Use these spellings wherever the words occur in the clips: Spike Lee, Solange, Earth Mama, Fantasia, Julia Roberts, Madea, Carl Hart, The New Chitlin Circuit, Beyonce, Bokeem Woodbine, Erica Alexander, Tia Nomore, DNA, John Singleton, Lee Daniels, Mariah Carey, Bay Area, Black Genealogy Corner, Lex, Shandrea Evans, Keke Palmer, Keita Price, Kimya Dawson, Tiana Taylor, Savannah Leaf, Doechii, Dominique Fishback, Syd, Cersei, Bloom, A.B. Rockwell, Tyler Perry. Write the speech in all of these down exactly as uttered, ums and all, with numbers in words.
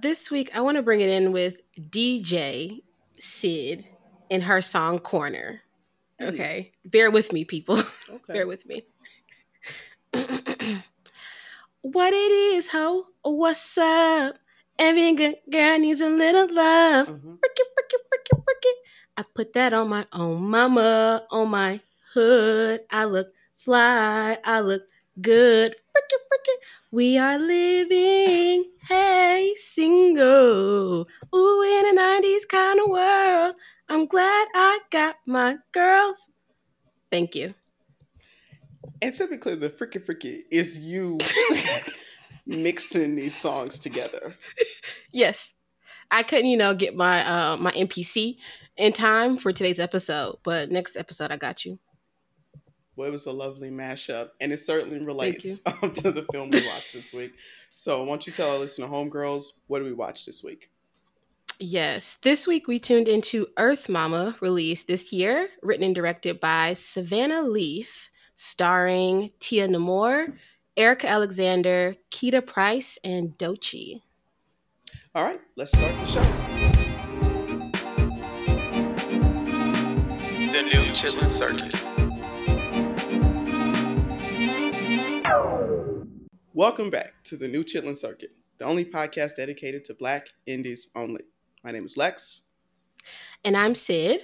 This week, I want to bring it in with D J Syd in her song Corner. Okay. Mm. Bear with me, people. Okay. Bear with me. What it is, ho? What's up? Every good girl needs a little love. Mm-hmm. Fricky, fricky, fricky, fricky. I put that on my own mama, on my hood. I look fly. I look good. Fricky, fricky. We are living, hey, single. Ooh, in the nineties kind of world. I'm glad I got my girls. Thank you. And typically the freaky freaky is you mixing these songs together. Yes. I couldn't, you know, get my uh, my N P C in time for today's episode, but next episode I got you. Well, it was a lovely mashup, and it certainly relates um, to the film we watched this week. So why don't you tell our listener, homegirls, what do we watch this week? Yes. This week we tuned into Earth Mama, released this year, written and directed by Savannah Leaf, starring Tia Nomore, Erica Alexander, Keita Price, and Doechii. All right, let's start the show. The New Chitlin Circuit. Welcome back to The New Chitlin Circuit, the only podcast dedicated to Black indies only. My name is Lex. And I'm Syd.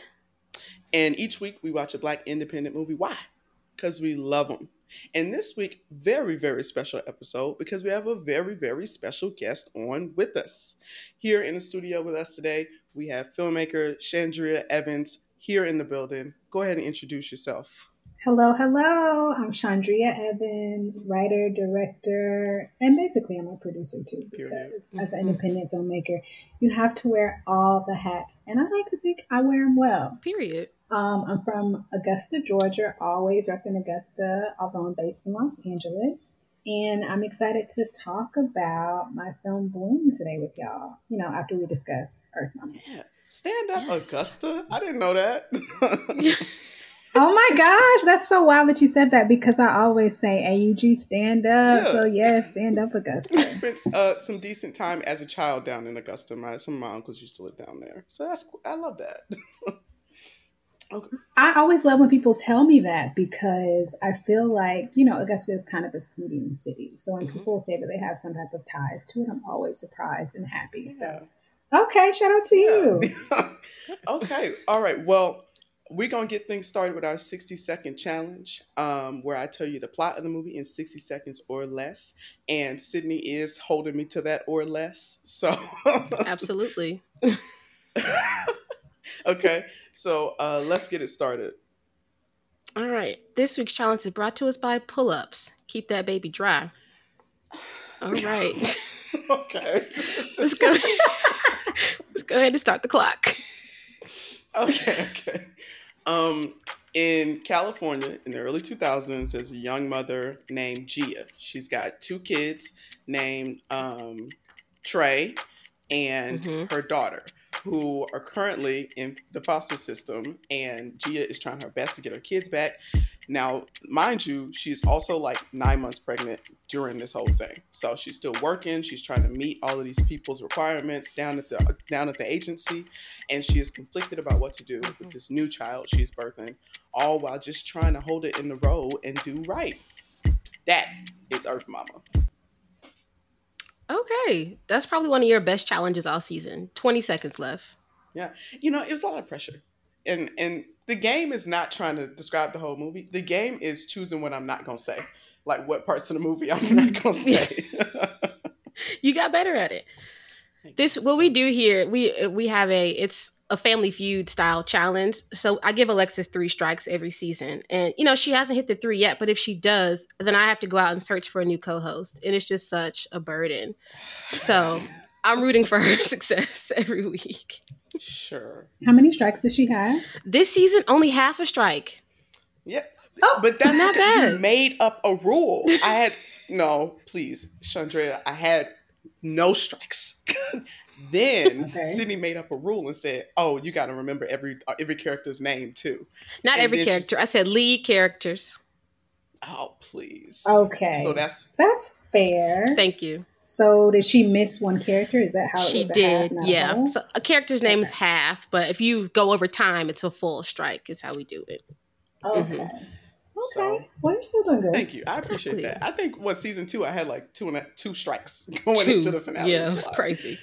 And each week we watch a Black independent movie. Why? Because we love them. And this week, very, very special episode because we have a very, very special guest on with us. Here in the studio with us today, we have filmmaker Shandrea Evans here in the building. Go ahead and introduce yourself. Hello, hello. I'm Shandrea Evans, writer, director, and basically I'm a producer too, because Period. As an independent filmmaker, you have to wear all the hats. And I like to think I wear them well. Period. Um, I'm from Augusta, Georgia, always rep in Augusta, although I'm based in Los Angeles. And I'm excited to talk about my film Bloom today with y'all, you know, after we discuss Earth Mama. Yeah. Stand up, yes. Augusta. I didn't know that. Oh my gosh, that's so wild that you said that because I always say A U G, stand up. Yeah. So yeah, stand up, Augusta. I spent uh, some decent time as a child down in Augusta. My, some of my uncles used to live down there. So that's I love that. Okay. I always love when people tell me that because I feel like, you know, Augusta is kind of a speeding city. So when mm-hmm. people say that they have some type of ties to it, I'm always surprised and happy. Yeah. So, okay, shout out to yeah. you. Okay. All right. Well, we're going to get things started with our sixty second challenge um, where I tell you the plot of the movie in sixty seconds or less. And Sydney is holding me to that or less. So, absolutely. Okay. So uh, let's get it started. All right. This week's challenge is brought to us by pull-ups. Keep that baby dry. All right. Okay. Let's go. Let's go ahead and start the clock. Okay. Okay. Um, in California, in the early two thousands, there's a young mother named Gia. She's got two kids named um, Trey and mm-hmm. her daughter, who are currently in the foster system, and Gia is trying her best to get her kids back. Now, mind you, she's also like nine months pregnant during this whole thing. So she's still working. She's trying to meet all of these people's requirements down at the down at the agency. And she is conflicted about what to do with this new child she's birthing, all while just trying to hold it in the row and do right. That is Earth Mama. Okay, that's probably one of your best challenges all season. twenty seconds left. Yeah, you know, it was a lot of pressure. And and the game is not trying to describe the whole movie. The game is choosing what I'm not going to say. Like what parts of the movie I'm not going to say. You got better at it. This what we do here, we we have a it's a Family Feud style challenge. So I give Alexis three strikes every season. And you know, she hasn't hit the three yet, but if she does, then I have to go out and search for a new co-host. And it's just such a burden. So I'm rooting for her success every week. Sure. How many strikes does she have? This season, only half a strike. Yeah. Oh, but that's not bad. You made up a rule. I had no, please, Shandrea, I had no strikes. Then okay. Sydney made up a rule and said, "Oh, you got to remember every uh, every character's name too." Not and every character. She... I said lead characters. Oh, please. Okay. So that's that's fair. Thank you. So did she miss one character? Is that how it she was did? Half, yeah. Whole? So a character's name okay. is half, but if you go over time, it's a full strike. Is how we do it. Okay. Mm-hmm. Okay. So, well, you're still doing good. Thank you. I appreciate exactly. that. I think what season two, I had like two and a, two strikes going two. into the finale. Yeah, it was crazy.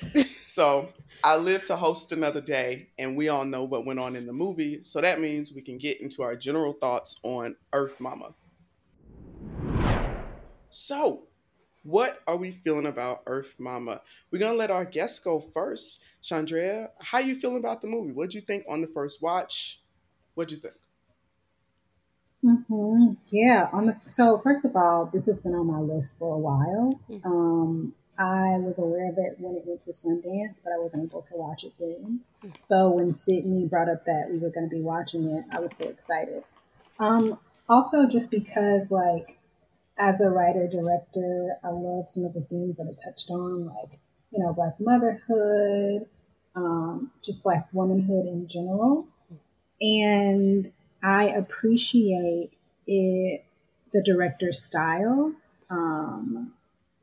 So I live to host another day, and we all know what went on in the movie. So that means we can get into our general thoughts on Earth Mama. So, what are we feeling about Earth Mama? We're going to let our guests go first. Shandrea, how you feeling about the movie? What'd you think on the first watch? What'd you think? Mm-hmm. Yeah. On the, so first of all, this has been on my list for a while. Um, I was aware of it when it went to Sundance, but I wasn't able to watch it then. So when Sydney brought up that we were going to be watching it, I was so excited. Um, also, just because, like, as a writer, director, I love some of the themes that it touched on, like, you know, Black motherhood, um, just Black womanhood in general. And I appreciate it, the director's style. Um,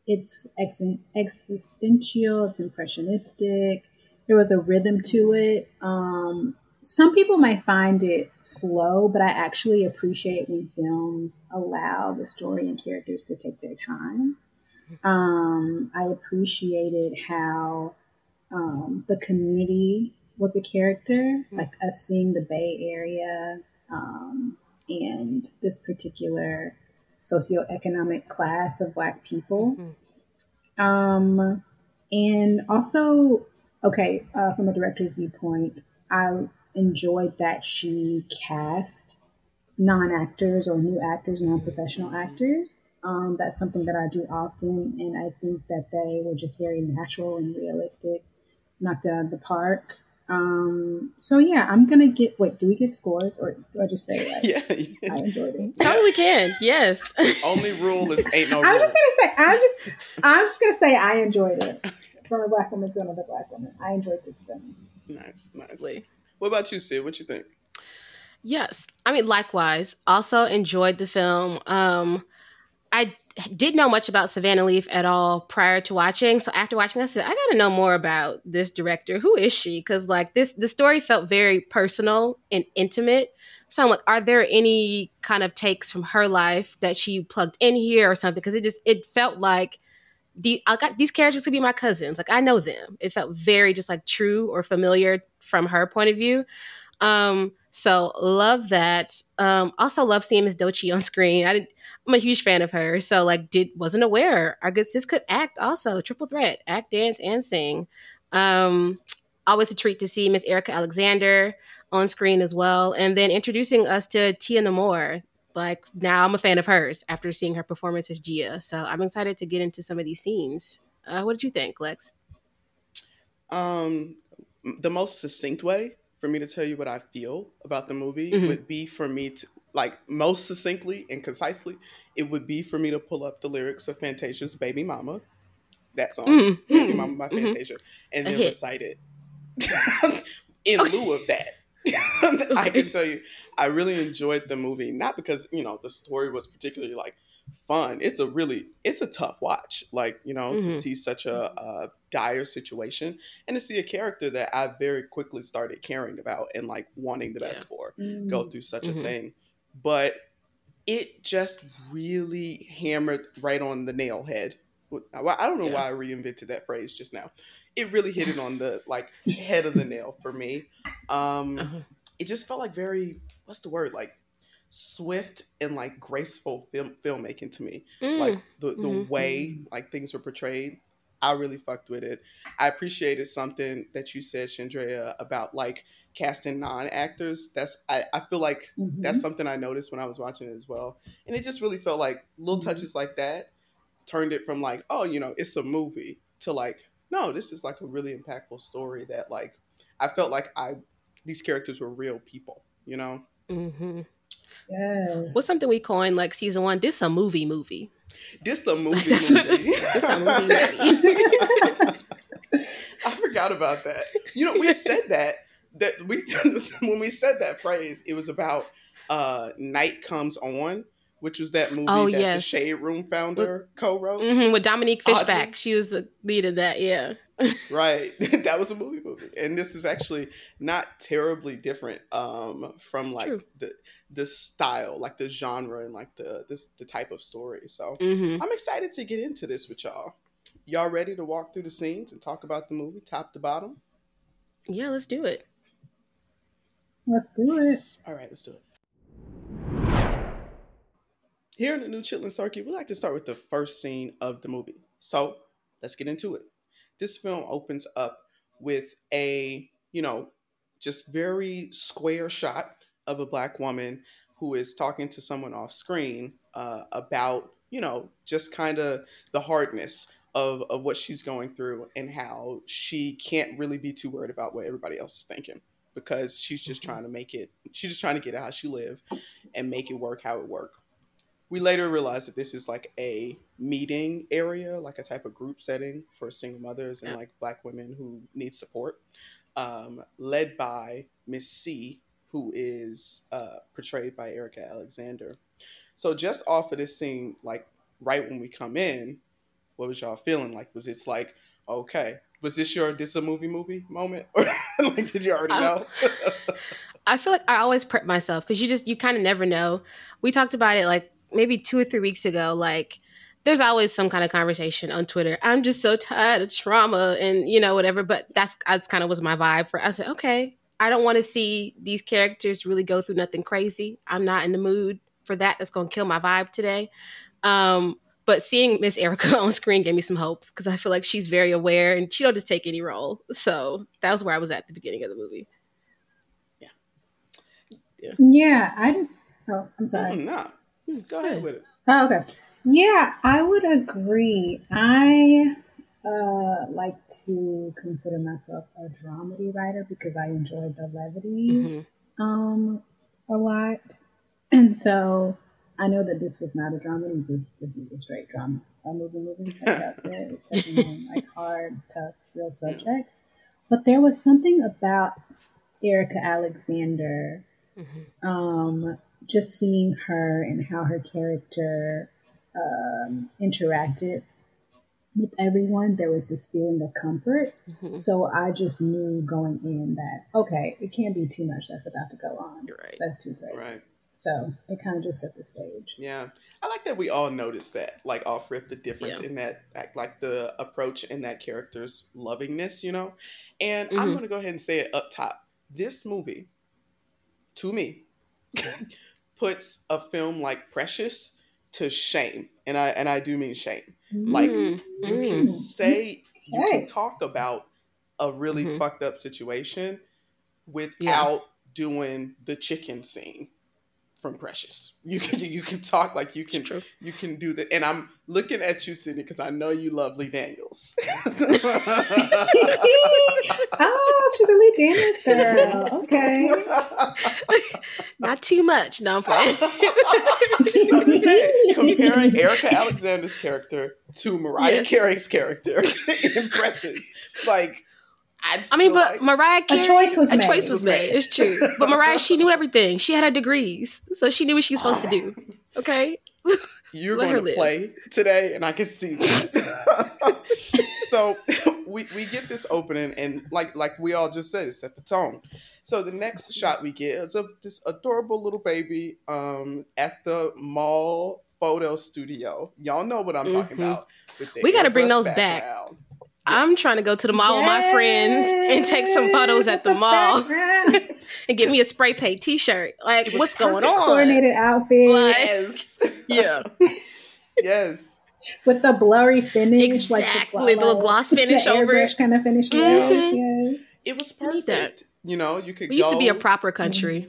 it's ex- existential, it's impressionistic. There was a rhythm to it. Um, some people might find it slow, but I actually appreciate when films allow the story and characters to take their time. Um, I appreciated how um, the community was a character, like us seeing the Bay Area, Um, and this particular socioeconomic class of Black people. Mm-hmm. Um, and also, okay, uh, from a director's viewpoint, I enjoyed that she cast non-actors or new actors, non-professional actors. Um, that's something that I do often, and I think that they were just very natural and realistic, knocked it out of the park. Um, so yeah, I'm going to get, wait, do we get scores or do I just say it? Like, yeah. I enjoyed it. Totally can. Yes. The only rule is ain't no rules. I'm just going to say, I'm just, I'm just going to say I enjoyed it. From a Black woman to another Black woman. I enjoyed this film. Nice. Nice. What about you, Syd? What you think? Yes. I mean, likewise, also enjoyed the film. Um, I didn't know much about Savannah Leaf at all prior to watching. So after watching, I said, I got to know more about this director. Who is she? Because like this, the story felt very personal and intimate. So I'm like, are there any kind of takes from her life that she plugged in here or something? Because it just, it felt like the, I got these characters could be my cousins. Like I know them. It felt very just like true or familiar from her point of view. Um, So love that. Um, also love seeing Miss Doechii on screen. I didn't, I'm a huge fan of her. So like did wasn't aware our good sis could act also. Triple threat, act, dance, and sing. Um, always a treat to see Miss Erica Alexander on screen as well. And then introducing us to Tia Nomore. Like now I'm a fan of hers after seeing her performance as Gia. So I'm excited to get into some of these scenes. Uh, what did you think, Lex? Um, the most succinct way for me to tell you what I feel about the movie mm-hmm. would be for me to, like, most succinctly and concisely, it would be for me to pull up the lyrics of Fantasia's Baby Mama, that song, mm-hmm. Baby Mama by mm-hmm. Fantasia, and then recite it. In okay. lieu of that, I can tell you, I really enjoyed the movie, not because, you know, the story was particularly, like, fun. It's a really, it's a tough watch, like, you know, mm-hmm. to see such a, a dire situation and to see a character that I very quickly started caring about and like wanting the best yeah. for mm-hmm. go through such mm-hmm. a thing. But it just really hammered right on the nail head. I don't know yeah. why I reinvented that phrase just now. It really hit it on the like head of the nail for me. Um, uh-huh. It just felt like very, what's the word? Like swift and like graceful film filmmaking to me. Mm. Like the, the mm-hmm. way like things were portrayed, I really fucked with it. I appreciated something that you said, Shandrea, about like casting non-actors. That's I, I feel like mm-hmm. that's something I noticed when I was watching it as well. And it just really felt like little mm-hmm. touches like that turned it from like, oh, you know, it's a movie to like, no, this is like a really impactful story that like I felt like I these characters were real people, you know? Mm-hmm. Yes. What's something we coined like season one? This a movie movie. This a movie movie. This a movie movie. I forgot about that. You know, we said that that we when we said that phrase, it was about uh, night comes on which was that movie oh, that yes. the Shade Room founder with, co-wrote. Mm-hmm, with Dominique Fishback. Audrey. She was the lead of that, yeah. Right. That was a movie movie. And this is actually not terribly different um, from like True. the the style, like the genre and like the this the type of story. So mm-hmm. I'm excited to get into this with y'all. Y'all ready to walk through the scenes and talk about the movie top to bottom? Yeah, let's do it. Let's do it. All right, let's do it. Here in the New Chitlin Circuit, we like to start with the first scene of the movie. So let's get into it. This film opens up with a, you know, just very square shot of a Black woman who is talking to someone off screen uh, about, you know, just kind of the hardness of, of what she's going through and how she can't really be too worried about what everybody else is thinking. Because she's just trying to make it, she's just trying to get out how she live and make it work how it work. We later realize that this is like a meeting area, like a type of group setting for single mothers and like Black women who need support, um, led by Miss C, who is uh, portrayed by Erica Alexander. So just off of this scene, like right when we come in, what was y'all feeling like? Was it's like, okay, was this your this a movie movie moment? Or like, did you already um, know? I feel like I always prep myself because you just, you kind of never know. We talked about it like maybe two or three weeks ago. Like there's always some kind of conversation on Twitter. I'm just so tired of trauma and you know, whatever. But that's, that's kind of was my vibe for, I said, okay, I don't want to see these characters really go through nothing crazy. I'm not in the mood for that. That's going to kill my vibe today. Um, But seeing Miss Erica on screen gave me some hope because I feel like she's very aware and she don't just take any role. So that was where I was at the beginning of the movie. Yeah. Yeah. yeah I. Oh, I'm sorry. Mm, no. Mm, go ahead with it. Oh, okay. Yeah, I would agree. I uh, like to consider myself a dramedy writer because I enjoy the levity mm-hmm. um, a lot, and so. I know that this was not a drama. This, this is a straight drama. A movie movie, like I said, it's touching on like hard, tough, real subjects. But there was something about Erica Alexander, mm-hmm. um, just seeing her and how her character um, interacted with everyone. There was this feeling of comfort. Mm-hmm. So I just knew going in that okay, it can't be too much that's about to go on. You're right. That's too crazy. Right. So it kind of just set the stage. Yeah. I like that we all noticed that, like off rip, the difference yeah. in that, like the approach in that character's lovingness, you know? And mm-hmm. I'm going to go ahead and say it up top. This movie, to me, puts a film like Precious to shame. And I and I do mean shame. Mm-hmm. Like you mm-hmm. can say, you hey. can talk about a really mm-hmm. fucked up situation without yeah. doing the chicken scene. From Precious, you can you can talk like you can True. you can do that, and I'm looking at you, Sydney, because I know you love Lee Daniels. Oh, she's a Lee Daniels girl. Okay, not too much. No, I'm fine. I'm just saying, comparing Erica Alexander's character to Mariah yes. Carey's character in Precious, like. I mean, but like, Mariah Carey, a choice was a made. choice was made. It's true. But Mariah, she knew everything. She had her degrees, so she knew what she was supposed to do. Okay, you're Let going to live. play today, and I can see that. So we we get this opening, and like like we all just said, it set the tone. So the next shot we get is of this adorable little baby um, at the mall photo studio. Y'all know what I'm mm-hmm. talking about. We got to bring those back. back. I'm trying to go to the mall yes. with my friends and take some photos at the, the mall and get me a spray paint t-shirt. Like, what's going on? Coordinated outfit. Like, yes. Yeah. Yes. With the blurry finish. Exactly. Like the, the little gloss finish the over it. kind of finish. Mm-hmm. Yes. It was perfect. You know, you could we go. We used to be a proper country.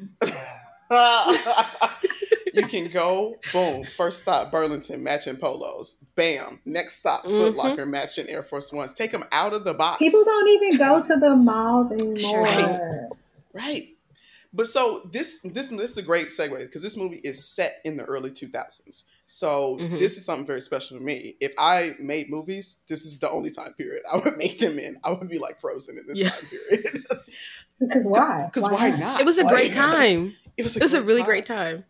You can go, boom, first stop, Burlington, matching polos. Bam, next stop, mm-hmm. Foot Locker, matching Air Force Ones. Take them out of the box. People don't even go to the malls anymore. Right. right. But so this, this, this is a great segue because this movie is set in the early two thousands. So mm-hmm. this is something very special to me. If I made movies, this is the only time period I would make them in. I would be like frozen in this yeah. time period. Because why? Because why? why not? It was a why? great time. It was a, it was a really time. great time.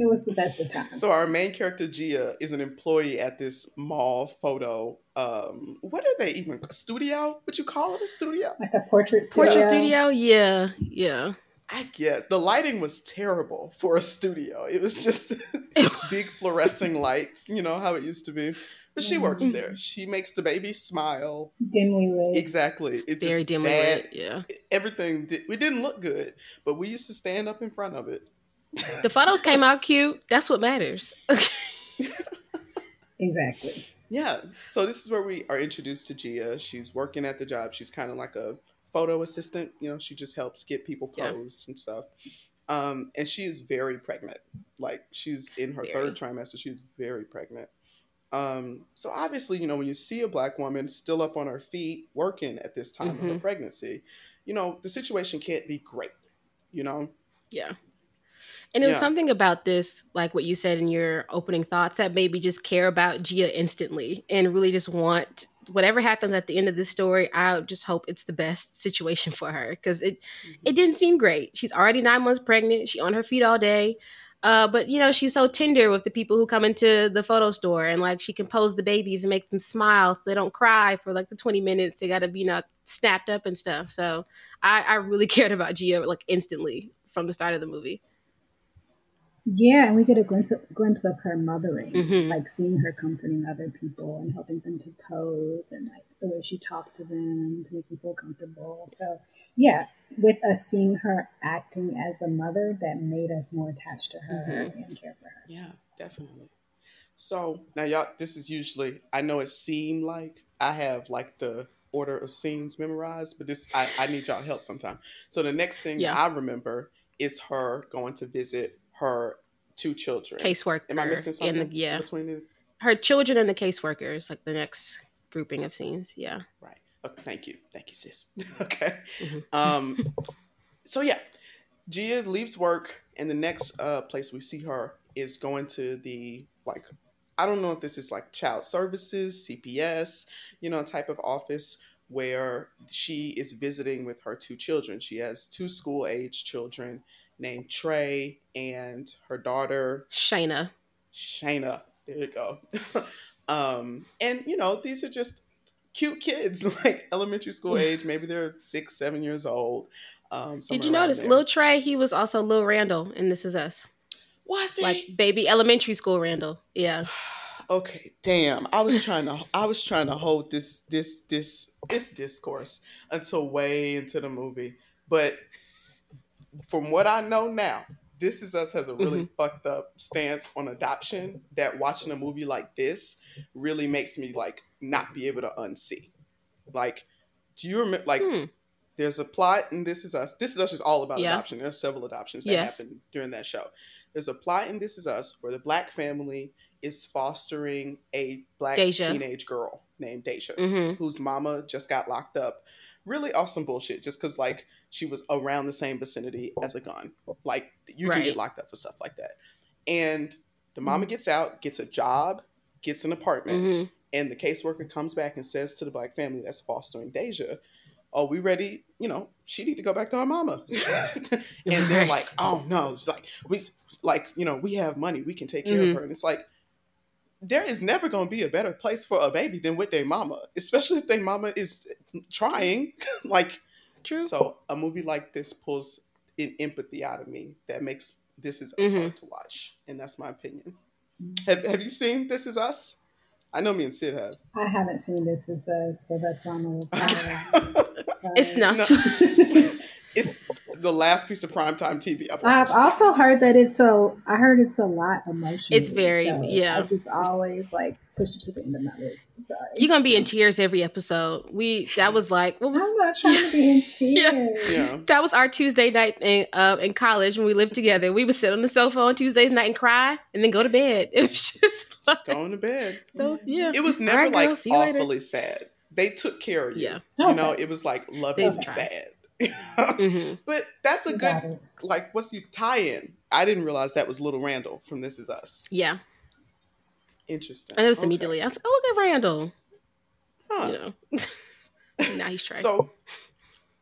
It was the best of times. So our main character, Gia, is an employee at this mall photo. Um, what are they even? A studio? Would you call it a studio? Like a portrait studio? Portrait studio? Yeah. Yeah. I guess. The lighting was terrible for a studio. It was just big fluorescing lights, you know, how it used to be. But she works there. She makes the baby smile. Dimly lit. Exactly. It's very dimly lit, yeah. Everything, did, it didn't look good, but we used to stand up in front of it. The photos came out cute. That's what matters. Exactly. Yeah. So this is where we are introduced to Gia. She's working at the job. She's kind of like a photo assistant. You know, she just helps get people posed, yeah, and stuff. Um, and she is very pregnant. Like, she's in her very. third trimester. She's very pregnant. Um, so obviously, you know, when you see a Black woman still up on her feet working at this time, mm-hmm, of her pregnancy, you know, the situation can't be great, you know? Yeah. And it was, yeah, something about this, like what you said in your opening thoughts, that made me just care about Gia instantly and really just want whatever happens at the end of this story. I just hope it's the best situation for her, because it, mm-hmm, it didn't seem great. She's already nine months pregnant. She's on her feet all day. Uh, but, you know, she's so tender with the people who come into the photo store, and like she can pose the babies and make them smile so they don't cry for like the twenty minutes. They got to be, you know, snapped up and stuff. So I, I really cared about Gia like instantly from the start of the movie. Yeah, and we get a glimpse of, glimpse of her mothering, mm-hmm, like seeing her comforting other people and helping them to pose, and like the way she talked to them to make them feel comfortable. So yeah, with us seeing her acting as a mother, that made us more attached to her, mm-hmm, and care for her. Yeah, definitely. So now y'all, this is usually, I know it seemed like I have like the order of scenes memorized, but this, I, I need y'all help sometime. So the next thing, yeah, I remember is her going to visit her two children. Caseworker. Am I missing something? The, yeah. Between the... Her children and the caseworkers, like the next grouping of scenes. Yeah. Right. Okay, thank you. Thank you, sis. Okay. Mm-hmm. Um. So yeah, Gia leaves work, and the next uh, place we see her is going to the, like, I don't know if this is like child services, C P S, you know, type of office, where she is visiting with her two children. She has two school-age children named Trey and her daughter Shayna. Shayna, there you go. um, and you know, these are just cute kids, like elementary school age. Maybe they're six, seven years old. Um, Did you notice Lil Trey? He was also Lil Randall in This Is Us. Was he? Like baby elementary school Randall? Yeah. Okay, damn. I was trying to I was trying to hold this this this this discourse until way into the movie, but. From what I know now, This Is Us has a really, mm-hmm, fucked up stance on adoption that watching a movie like this really makes me like not be able to unsee. Like, do you remember, like, hmm. there's a plot in This Is Us. This Is Us is all about, yeah, adoption. There are several adoptions that, yes, happen during that show. There's a plot in This Is Us where the Black family is fostering a Black Deja. teenage girl named Deja, mm-hmm, whose mama just got locked up. Really awesome bullshit, just because, like, she was around the same vicinity as a gun. Like, you right. can get locked up for stuff like that. And the mama gets out, gets a job, gets an apartment. Mm-hmm. And the caseworker comes back and says to the Black family that's fostering Deja, oh, we ready? You know, she need to go back to our mama. And they're like, oh, no. It's like, we, like, you know, we have money. We can take care, mm-hmm, of her. And it's like, there is never going to be a better place for a baby than with their mama, especially if their mama is trying. Like, true. So a movie like this pulls an empathy out of me that makes This Is Us, mm-hmm, hard to watch, and that's my opinion. Have Have you seen This Is Us? I know me and Syd have. I haven't seen This Is Us, so that's why I'm a little tired. It's not. No. It's the last piece of primetime T V I've watched. I've also heard that it's so. I heard it's a lot emotional. It's very so yeah. I just always like pushed it to the end of my list. Sorry, you're gonna be in tears every episode. We that was like what was? I'm not trying to be in tears. Yeah. Yeah. That was our Tuesday night in, uh, in college when we lived together. We would sit on the sofa on Tuesdays night and cry, and then go to bed. It was just like, just going to bed. Those, yeah. It was never right, like girl, awfully later. Sad. They took care of you. Yeah. You okay. know, it was like lovingly sad. Mm-hmm. But that's a good, like, what's your tie-in? I didn't realize that was Little Randall from This Is Us. Yeah. Interesting. And it was okay. immediately, I was like, oh, look at Randall. Huh. You know. Now he's trying. So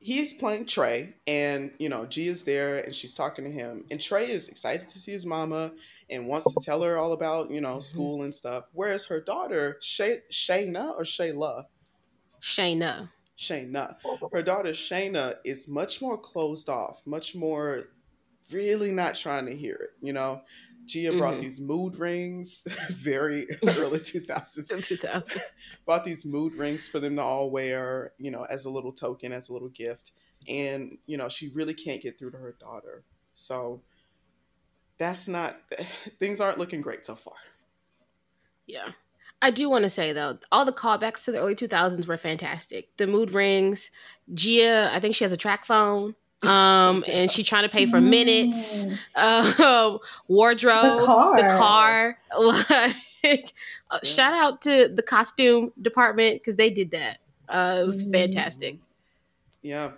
he is playing Trey, and, you know, G is there and she's talking to him, and Trey is excited to see his mama and wants to tell her all about, you know, mm-hmm. school and stuff. Whereas her daughter, Shay- Shayna or Shayla? Shayna. Shayna. Her daughter, Shayna, is much more closed off, much more really not trying to hear it, you know? Gia brought mm-hmm. these mood rings, very early two thousands. two thousands. Bought these mood rings for them to all wear, you know, as a little token, as a little gift. And, you know, she really can't get through to her daughter. So that's not, things aren't looking great so far. Yeah. I do want to say, though, all the callbacks to the early two thousands were fantastic. The mood rings, Gia, I think she has a track phone. Um and she trying to pay for minutes, uh, wardrobe, the car, the car. Like, yeah. Shout out to the costume department because they did that. Uh, it was mm. fantastic. Yeah,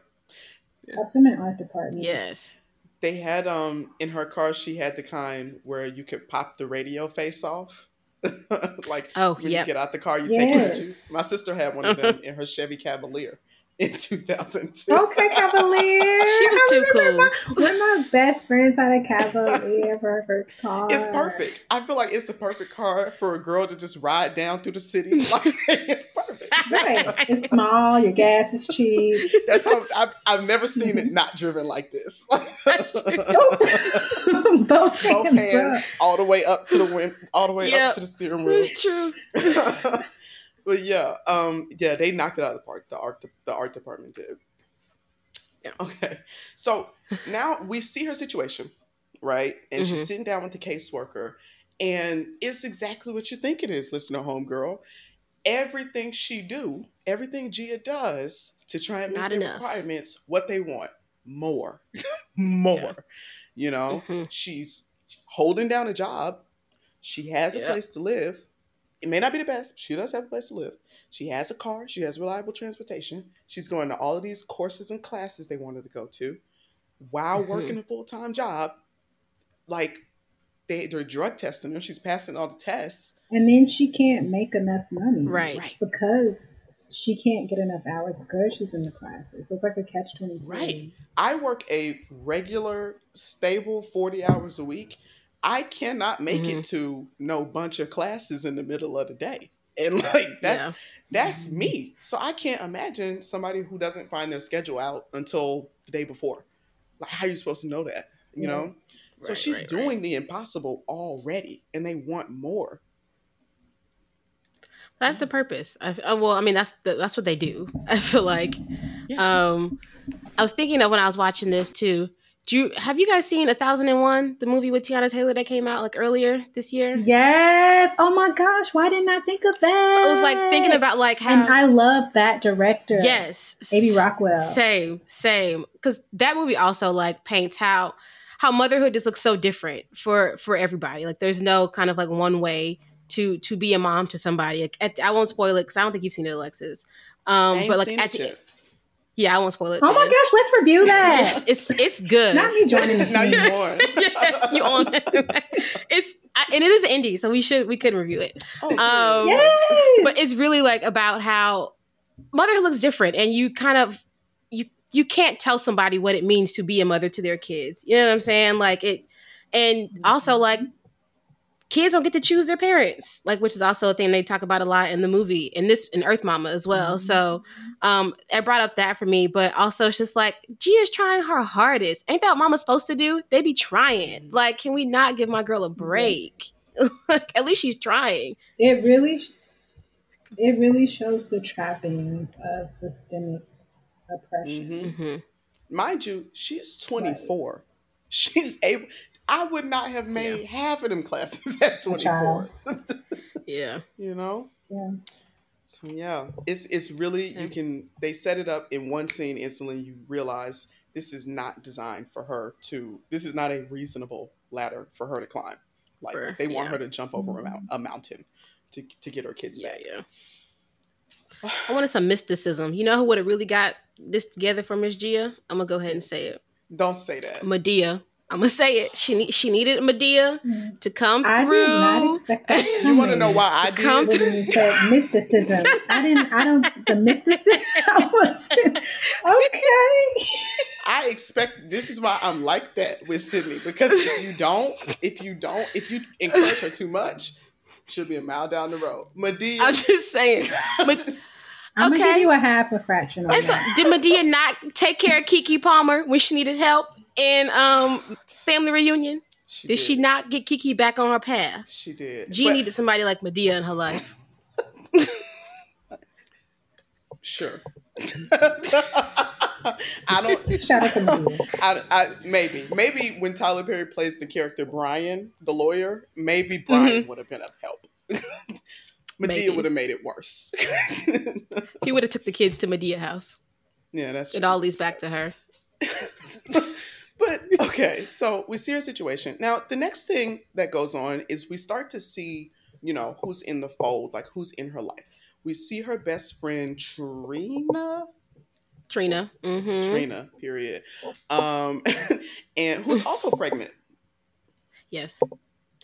costume and art department. Yes, they had um in her car. She had the kind where you could pop the radio face off. Like oh, when yep. you get out the car, you yes. take it. My sister had one of them in her Chevy Cavalier. In two thousand two. Okay, Cavalier. She was too cool. My, one of my best friends had a Cavalier for her first car. It's perfect. I feel like it's the perfect car for a girl to just ride down through the city. Like, it's perfect. Right. It's small. Your gas is cheap. That's how I've, I've never seen mm-hmm. it not driven like this. That's true. Both, Both hands, hands all the way up to the wind, all the way yep. up to the steering wheel. That's true. But yeah, um, yeah, they knocked it out of the park. The art, the art department did. Yeah. Okay. So now we see her situation, right? And mm-hmm. she's sitting down with the caseworker, and it's exactly what you think it is. Listen to homegirl. Everything she do, everything Gia does to try and meet the requirements, what they want, more, more. Yeah. You know, mm-hmm. she's holding down a job. She has a yeah. place to live. It may not be the best, but she does have a place to live. She has a car. She has reliable transportation. She's going to all of these courses and classes they wanted to go to while mm-hmm. working a full-time job. Like, they, they're drug testing her. She's passing all the tests. And then she can't make enough money. Right. right. Because she can't get enough hours because she's in the classes. So it's like a catch twenty-two. Right. I work a regular, stable forty hours a week. I cannot make mm-hmm. it to no bunch of classes in the middle of the day. And like, that's, yeah. that's mm-hmm. me. So I can't imagine somebody who doesn't find their schedule out until the day before. Like, how are you supposed to know that? You mm-hmm. know? Right, so she's right, doing right. the impossible already, and they want more. That's the purpose. I, well, I mean, that's the, that's what they do. I feel like, yeah. um, I was thinking of when I was watching this too. Do you, have you guys seen one thousand one, the movie with Tiana Taylor that came out like earlier this year? Yes. Oh my gosh. Why didn't I think of that? So I was like thinking about like how. And I love that director. Yes. A B Rockwell. Same, same. Because that movie also like paints how how motherhood just looks so different for, for everybody. Like there's no kind of like one way to to be a mom to somebody. Like, at, I won't spoil it because I don't think you've seen it, Alexis. Um, I ain't but like seen at it the end. Yeah, I won't spoil it. Oh then. My gosh, let's review that. Yes, it's it's good. Not me joining the team. Now you're on. Yes, you on. It's I, and it is indie, so we should we could review it. Oh, um, yes. But it's really like about how motherhood looks different, and you kind of you you can't tell somebody what it means to be a mother to their kids. You know what I'm saying? Like it, and also like kids don't get to choose their parents, like which is also a thing they talk about a lot in the movie, and this in Earth Mama as well. Mm-hmm. So um, it brought up that for me, but also it's just like Gia's trying her hardest. Ain't that what mama's supposed to do? They be trying. Like, can we not give my girl a break? Yes. Like, at least she's trying. It really, it really shows the trappings of systemic oppression. Mm-hmm. Mm-hmm. Mind you, she's twenty-four. Right. She's able. I would not have made yeah. half of them classes at twenty-four. Yeah. You know? Yeah. So yeah. It's it's really yeah. you can they set it up in one scene instantly, you realize this is not designed for her to this is not a reasonable ladder for her to climb. Like for, they want yeah. her to jump over a, mount, a mountain to to get her kids yeah, back. Yeah. I wanted some mysticism. You know who would have really got this together for Miss Gia? I'm gonna go ahead and say it. Don't say that. Madea. I'm gonna say it. She need, she needed Medea to come I through. I did not expect that. You want to know why I did? Come when you said mysticism. I didn't. I don't. The mysticism. I wasn't. Okay. I expect. This is why I'm like that with Sydney, because if you don't, if you don't, if you encourage her too much, she'll be a mile down the road. Medea. I'm just saying. But, I'm okay. Gonna give you a half a fraction. Of so, did Medea not take care of Keke Palmer when she needed help in um, Family Reunion? She did, did she not get Keke back on her path? She did. G but, needed somebody like Medea in her life. Sure. I don't. Shout out to Medea. I, I, maybe, maybe when Tyler Perry plays the character Brian, the lawyer, maybe Brian mm-hmm. would have been of help. Medea would have made it worse. He would have took the kids to Medea house. Yeah, that's true. It all leads back to her. But, okay, so we see her situation. Now, the next thing that goes on is we start to see, you know, who's in the fold, like who's in her life. We see her best friend, Trina. Trina. Mm-hmm. Trina, period. Um, and who's also pregnant. Yes.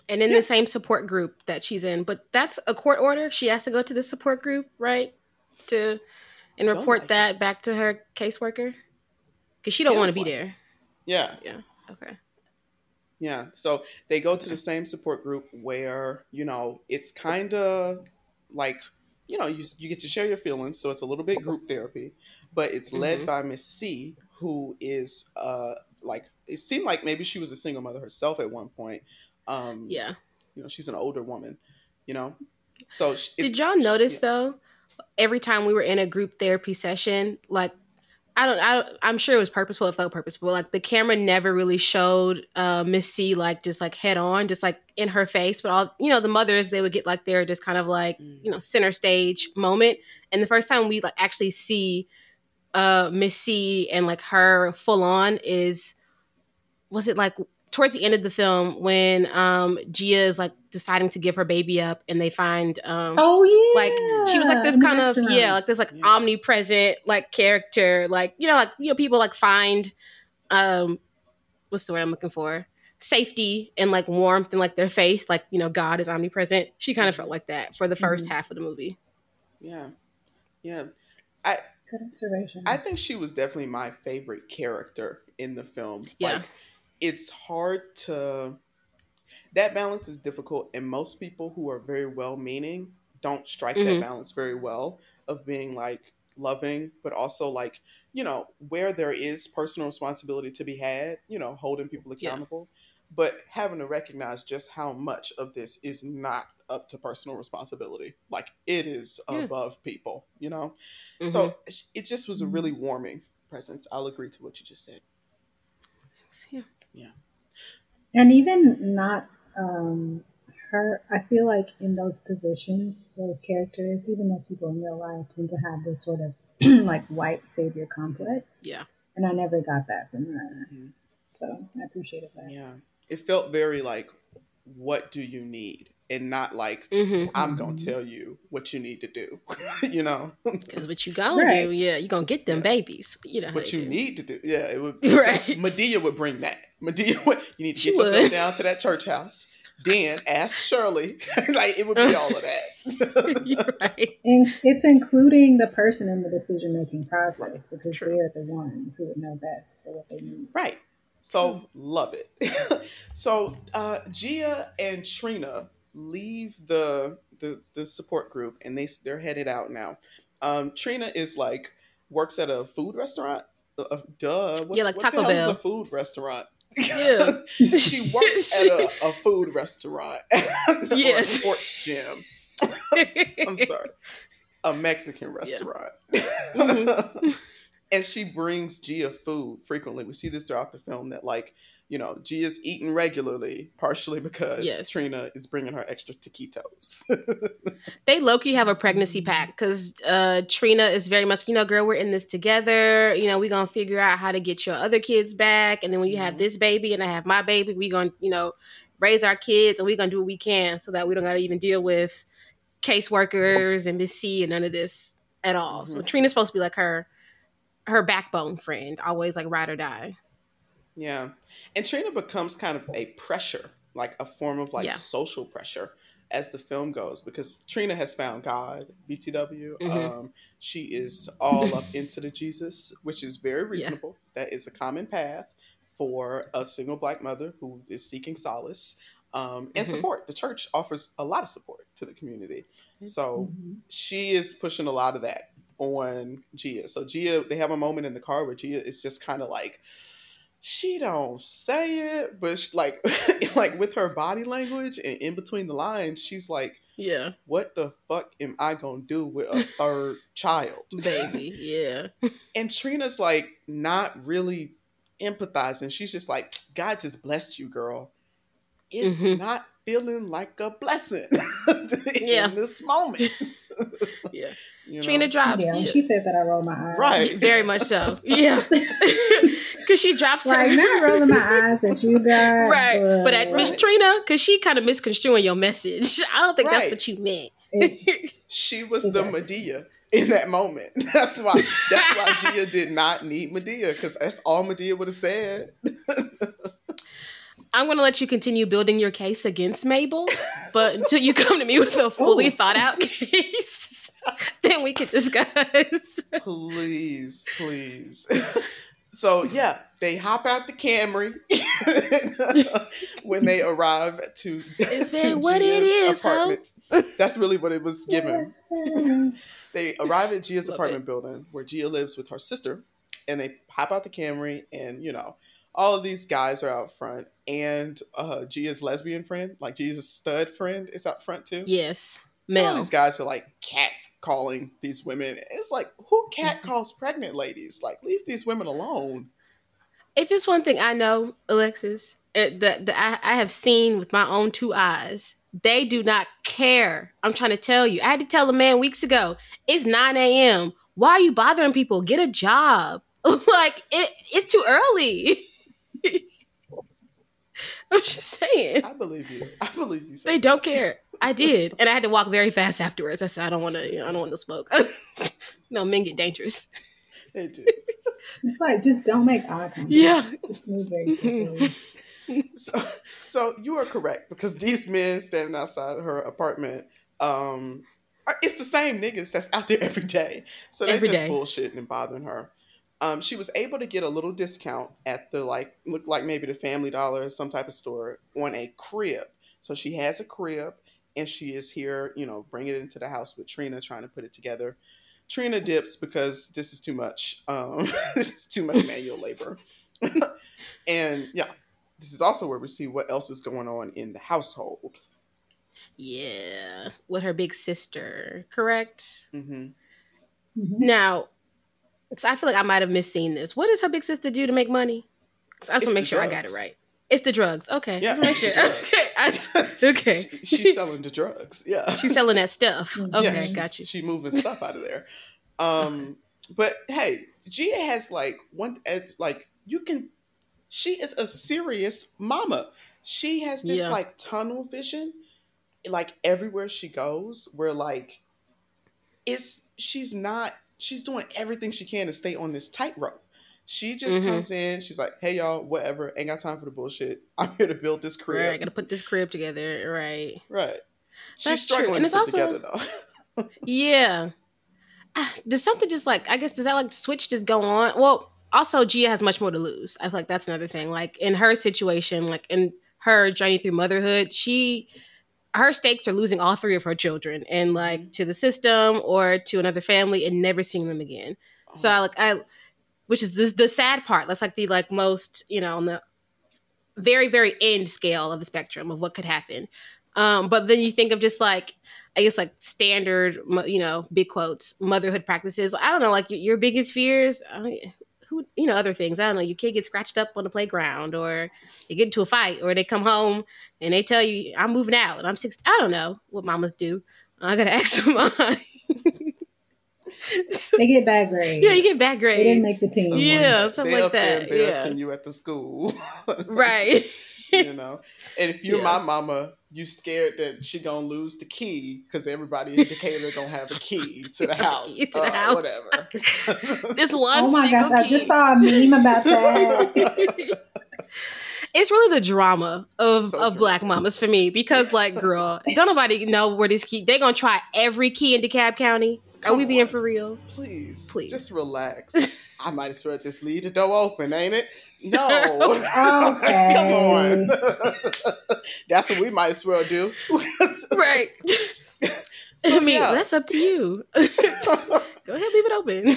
And in yeah. the same support group that she's in. But that's a court order. She has to go to the support group, right? To and report like that it. back to her caseworker. Because she don't want to like be there. It. Yeah. Yeah. Okay. Yeah. So they go to the same support group where, you know, it's kind of like, you know, you, you get to share your feelings. So it's a little bit group therapy. But it's led mm-hmm. by Miss C, who is uh like, it seemed like maybe she was a single mother herself at one point. Um, yeah, you know, she's an older woman, you know, so it's, did y'all notice yeah. though, every time we were in a group therapy session, like I don't, I don't I'm sure it was purposeful, it felt purposeful, like the camera never really showed uh, Miss C like just like head on, just like in her face, but all, you know, the mothers, they would get like their just kind of like mm. you know, center stage moment, and the first time we like actually see uh, Miss C and like her full on is, was it like towards the end of the film when um, Gia is like deciding to give her baby up, and they find um, oh yeah, like she was like this kind of yeah, like this like yeah. omnipresent like character, like you know, like you know, people like find um, what's the word I'm looking for? Safety and like warmth and like their faith, like you know, God is omnipresent. She kind of felt like that for the first mm-hmm. half of the movie. Yeah, yeah, I good observation. I think she was definitely my favorite character in the film. Yeah. Like, it's hard to, that balance is difficult, and most people who are very well-meaning don't strike mm-hmm. that balance very well of being like loving, but also like, you know, where there is personal responsibility to be had, you know, holding people accountable, yeah. but having to recognize just how much of this is not up to personal responsibility. Like it is yeah. above people, you know? Mm-hmm. So it just was a really warming presence. I'll agree to what you just said. Yeah. Yeah. And even not um, her, I feel like in those positions, those characters, even those people in real life tend to have this sort of like white savior complex. Yeah. And I never got that from her. Mm-hmm. So I appreciated that. Yeah. It felt very like, what do you need? And not like, mm-hmm. I'm going to tell you what you need to do, you know? Because what you going right. to do, yeah, you're going to get them yeah. babies. You know what you do. Need to do. Yeah, it would. Right. Medea would bring that. Medea would, you need to she get would. yourself down to that church house. Then ask Shirley. Like, it would be all of that. You're right. And it's including the person in the decision-making process, right. because True. they're the ones who would know best for what they need. Right. So, mm. love it. So, uh, Gia and Trina leave the, the the support group, and they they're headed out now. Um, Trina is like works at a food restaurant. Uh, duh, What's, yeah, like what Taco Bell. Is a food restaurant. Yeah, she works she... at a, a food restaurant. Yes, or a sports gym. I'm sorry, a Mexican restaurant. Yeah. Mm-hmm. And she brings Gia food frequently. We see this throughout the film that like, you know, Gia's eating regularly, partially because yes. Trina is bringing her extra taquitos. They low-key have a pregnancy pact because uh, Trina is very much, you know, girl, we're in this together. You know, we're going to figure out how to get your other kids back. And then when you mm-hmm. have this baby and I have my baby, we're going to, you know, raise our kids and we're going to do what we can so that we don't got to even deal with caseworkers and Miss C and none of this at all. Mm-hmm. So Trina's supposed to be like her, her backbone friend, always like ride or die. Yeah. And Trina becomes kind of a pressure, like a form of like yeah. social pressure as the film goes, because Trina has found God, B T W. Mm-hmm. Um, she is all up into the Jesus, which is very reasonable. Yeah. That is a common path for a single Black mother who is seeking solace um, and mm-hmm. support. The church offers a lot of support to the community. So mm-hmm. she is pushing a lot of that on Gia. So Gia, they have a moment in the car where Gia is just kind of like, she don't say it, but she, like, like with her body language and in between the lines, she's like, "Yeah, what the fuck am I gonna do with a third child, baby?" Yeah. And Trina's like not really empathizing. She's just like, "God just blessed you, girl. It's mm-hmm. not feeling like a blessing in yeah. this moment." Yeah. You know? Trina drops. Yeah, when yeah. she said that, I rolled my eyes. Right. Very much so. Yeah. Because she drops like, her. Like, not rolling my eyes at you guys. Right. But, but at right. Miss Trina, because she kind of misconstruing your message. I don't think right. that's what you meant. She was exactly. the Medea in that moment. That's why That's why Gia did not need Medea, because that's all Medea would have said. I'm going to let you continue building your case against Mabel, but until you come to me with a fully Ooh. thought out case. Then we could discuss. Please, please. So yeah, they hop out the Camry when they arrive to, it's to been what Gia's it is, apartment. Huh? That's really what it was given. Yes. They arrive at Gia's Love apartment it. building where Gia lives with her sister, and they hop out the Camry, and you know, all of these guys are out front, and uh, Gia's lesbian friend, like Gia's stud friend, is out front too. Yes. Male. All these guys are like catcalling these women. It's like, who catcalls pregnant ladies? Like, leave these women alone. If it's one thing I know, Alexis, it, the, the, I, I have seen with my own two eyes, they do not care. I'm trying to tell you. I had to tell a man weeks ago, it's nine a.m. Why are you bothering people? Get a job. Like, it, it's too early. I'm just saying. I believe you. I believe you. Say they don't care. I did, and I had to walk very fast afterwards. I said, "I don't want to. You know, I don't want to smoke." No, men get dangerous. They do. It's like, just don't make eye contact. Yeah, just move very smoothly. So, so you are correct, because these men standing outside her apartment, um, are, it's the same niggas that's out there every day. So they're every just day. bullshitting and bothering her. Um, she was able to get a little discount at the like, looked like maybe the Family Dollar or some type of store on a crib. So she has a crib. And she is here, you know, bringing it into the house with Trina, trying to put it together. Trina dips because this is too much. Um, this is too much manual labor. And yeah, this is also where we see what else is going on in the household. Yeah, with her big sister, correct? Mm-hmm. Mm-hmm. Now, because I feel like I might have misseen this. What does her big sister do to make money? Because I just want to make sure drugs. I got it right. It's the drugs. Okay. Yeah. Make sure. Okay. I, okay. She, she's selling the drugs. Yeah. She's selling that stuff. Okay. Yeah, got you. She's moving stuff out of there. Um, but hey, Gia has like one, like you can, she is a serious mama. She has this yeah. like tunnel vision, like everywhere she goes, where like it's, she's not, she's doing everything she can to stay on this tightrope. She just mm-hmm. comes in. She's like, "Hey, y'all, whatever. Ain't got time for the bullshit. I'm here to build this crib. Right, I gotta put this crib together. Right, right." That's She's struggling true. And it's to put also, together though. Yeah, does something just like I guess does that like switch just go on? Well, also Gia has much more to lose. I feel like that's another thing. Like in her situation, like in her journey through motherhood, she. Her stakes are losing all three of her children, and like to the system or to another family, and never seeing them again. Oh. So I like I. Which is the, the sad part. That's like the like most, you know, on the very, very end scale of the spectrum of what could happen. Um, but then you think of just like, I guess like standard, you know, big quotes, motherhood practices. I don't know, like your biggest fears, I, who, you know, other things. I don't know, your kid gets scratched up on the playground, or they get into a fight, or they come home and they tell you, I'm moving out and I'm six. I don't know what mamas do. I got to ask them mine. They get bad grades. Yeah, you get bad grades. They didn't make the team. Yeah, something like that. They're up there embarrassing yeah. you at the school. Right. You know? And if you're yeah. my mama, you scared that she gonna lose the key, because everybody in Decatur gonna have a key to the house. Key to the uh, house. Whatever. This one. Oh my gosh, key. I just saw a meme about that. it's really the drama of, so of Black mamas for me, because like, girl, don't nobody know where this key. They're gonna try every key in DeKalb County. Come Are we on. being for real? Please, please, just relax. I might as well just leave the door open, ain't it? No, okay. Come on. That's what we might as well do, right? So, I mean, yeah. That's up to you. Go ahead, leave it open.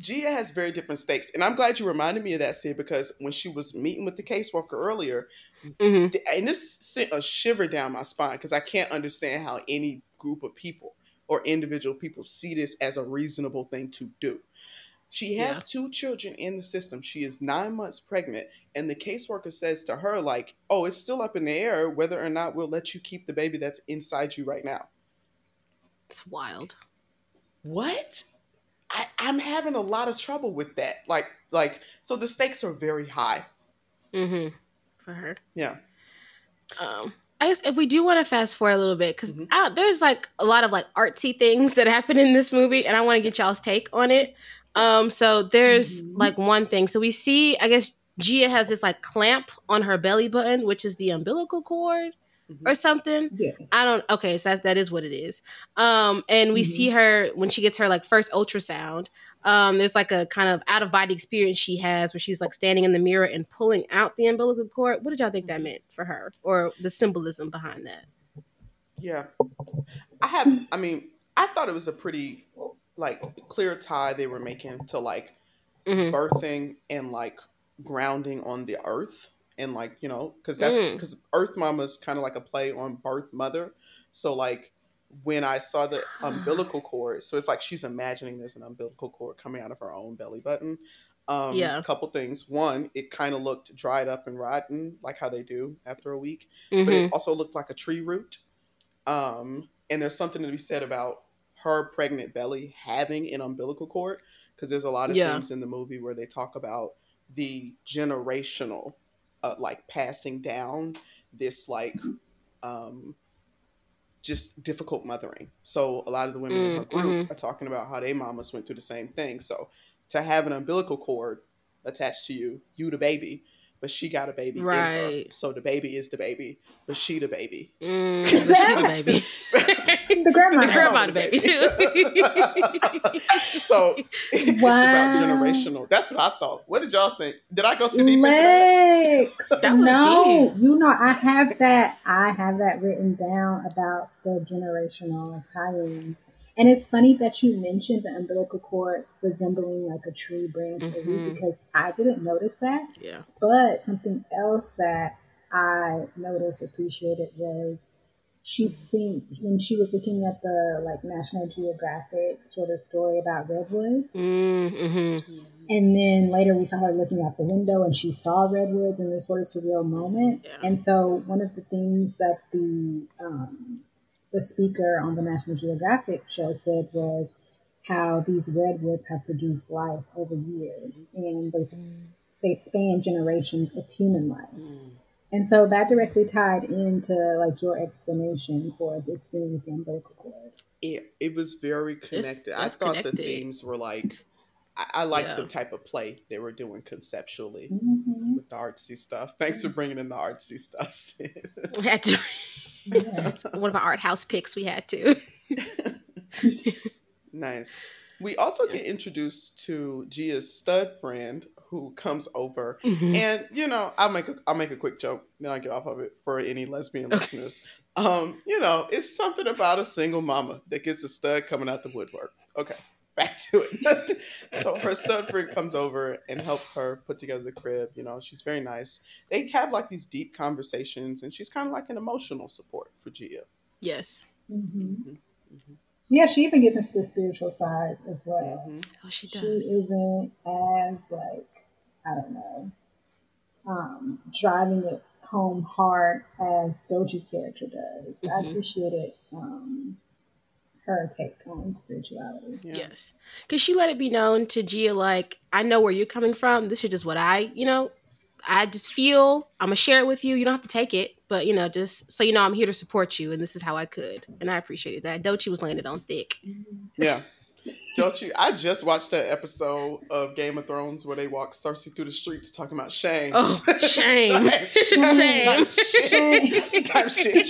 Gia has very different stakes. And I'm glad you reminded me of that, Syd, because when she was meeting with the caseworker earlier, mm-hmm. th- and this sent a shiver down my spine, because I can't understand how any group of people or individual people see this as a reasonable thing to do. She has yeah. two children in the system. She is nine months pregnant. And the caseworker says to her, like, oh, it's still up in the air whether or not we'll let you keep the baby that's inside you right now. It's wild. What? I, I'm having a lot of trouble with that. Like, like, so the stakes are very high. Mm-hmm. For her. Yeah. Um, I guess if we do want to fast forward a little bit, because mm-hmm. there's like a lot of like artsy things that happen in this movie, and I want to get y'all's take on it. Um, so there's mm-hmm. like one thing. So we see, I guess Gia has this like clamp on her belly button, which is the umbilical cord. Or something. Yes. I don't. Okay, so that's, that is what it is. Um, and we mm-hmm. see her when she gets her like first ultrasound. Um, there's like a kind of out of body experience she has where she's like standing in the mirror and pulling out the umbilical cord. What did y'all think that meant for her, or the symbolism behind that? Yeah, I have. I mean, I thought it was a pretty like clear tie they were making to like mm-hmm. birthing and like grounding on the earth. And like, you know, because that's because mm. Earth Mama is kind of like a play on birth mother. So like when I saw the umbilical cord, so it's like she's imagining there's an umbilical cord coming out of her own belly button. Um, yeah. A couple things. One, it kind of looked dried up and rotten, like how they do after a week. Mm-hmm. But it also looked like a tree root. Um, and there's something to be said about her pregnant belly having an umbilical cord, because there's a lot of yeah. things in the movie where they talk about the generational Uh, like passing down this like um just difficult mothering. So a lot of the women mm, in her group mm-hmm. are talking about how they mamas went through the same thing. So to have an umbilical cord attached to you, you the baby, but she got a baby right. in her. So the baby is the baby, but she the baby. Mm, she the baby. The grandma, the grandma, the baby too. So it's wow. about generational. That's what I thought. What did y'all think? Did I go too deep Lex, into that? That was no, deep. You know, I have that. I have that written down about the generational tie-ins, and it's funny that you mentioned the umbilical cord resembling like a tree branch, mm-hmm. because I didn't notice that. Yeah, but something else that I noticed, appreciated was. She seen when she was looking at the like National Geographic sort of story about redwoods, mm-hmm. and then later we saw her looking out the window and she saw redwoods in this sort of surreal moment. Yeah. And so one of the things that the um, the speaker on the National Geographic show said was how these redwoods have produced life over years, and they mm. they span generations of human life. Mm. And so that directly tied into like your explanation for this scene with the umbilical cord. It, it was very connected. It's, it's I thought connected. The themes were like, I, I like yeah. the type of play they were doing conceptually mm-hmm. with the artsy stuff. Thanks for bringing in the artsy stuff, Syd. We had to. Yeah. One of our art house picks we had to. Nice. We also yeah. get introduced to Gia's stud friend, who comes over, mm-hmm. and you know, I'll make a, I'll make a quick joke, then I'll get off of it for any lesbian okay. listeners. Um, you know, it's something about a single mama that gets a stud coming out the woodwork. Okay, back to it. So her stud friend comes over and helps her put together the crib. You know, she's very nice. They have like these deep conversations, and she's kind of like an emotional support for Gia. Yes. Mm-hmm. Mm-hmm. Mm-hmm. Yeah, she even gets into the spiritual side as well. Mm-hmm. Oh, she does. She isn't as like, I don't know, um, driving it home hard as Doechii's character does. Mm-hmm. I appreciated um, her take on spirituality. Yeah. Yes, because she let it be known to Gia, like, I know where you're coming from. This is just what I, you know, I just feel. I'm going to share it with you. You don't have to take it. But, you know, just so you know, I'm here to support you, and this is how I could. And I appreciated that. Doechii was laying it on thick. Yeah. Doechii, I just watched that episode of Game of Thrones where they walk Cersei through the streets talking about shame. Oh, shame. shame. Shame. Shame. Shame. Shame. Type shit.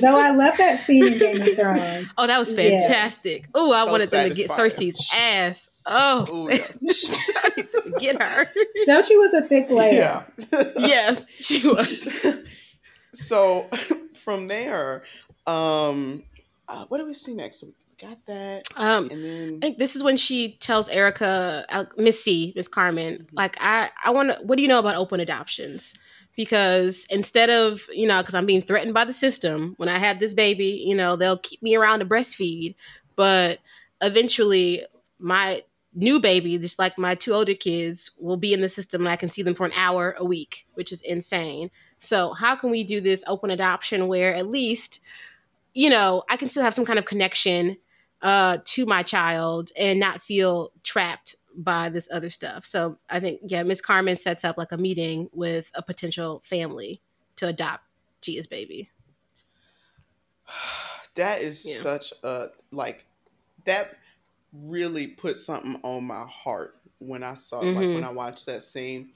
Though I love that scene in Game of Thrones. Oh, that was fantastic. Yes. Oh, I so wanted them to get Cersei's ass. Oh. Ooh, yeah. Get her. Doechii was a thick layer. Yeah. Yes, she was. So from there, um... Uh, what do we see next? We got that. Um, and then I think this is when she tells Erica, uh, Miss C, Miss Carmen, mm-hmm. like, I, I want to, what do you know about open adoptions? Because instead of, you know, because I'm being threatened by the system, when I have this baby, you know, they'll keep me around to breastfeed. But eventually my new baby, just like my two older kids, will be in the system and I can see them for an hour a week, which is insane. So how can we do this open adoption where at least... you know, I can still have some kind of connection uh, to my child and not feel trapped by this other stuff. So I think, yeah, Miss Carmen sets up like a meeting with a potential family to adopt Gia's baby. That is yeah. such a, like, that really put something on my heart when I saw, mm-hmm. like, when I watched that scene.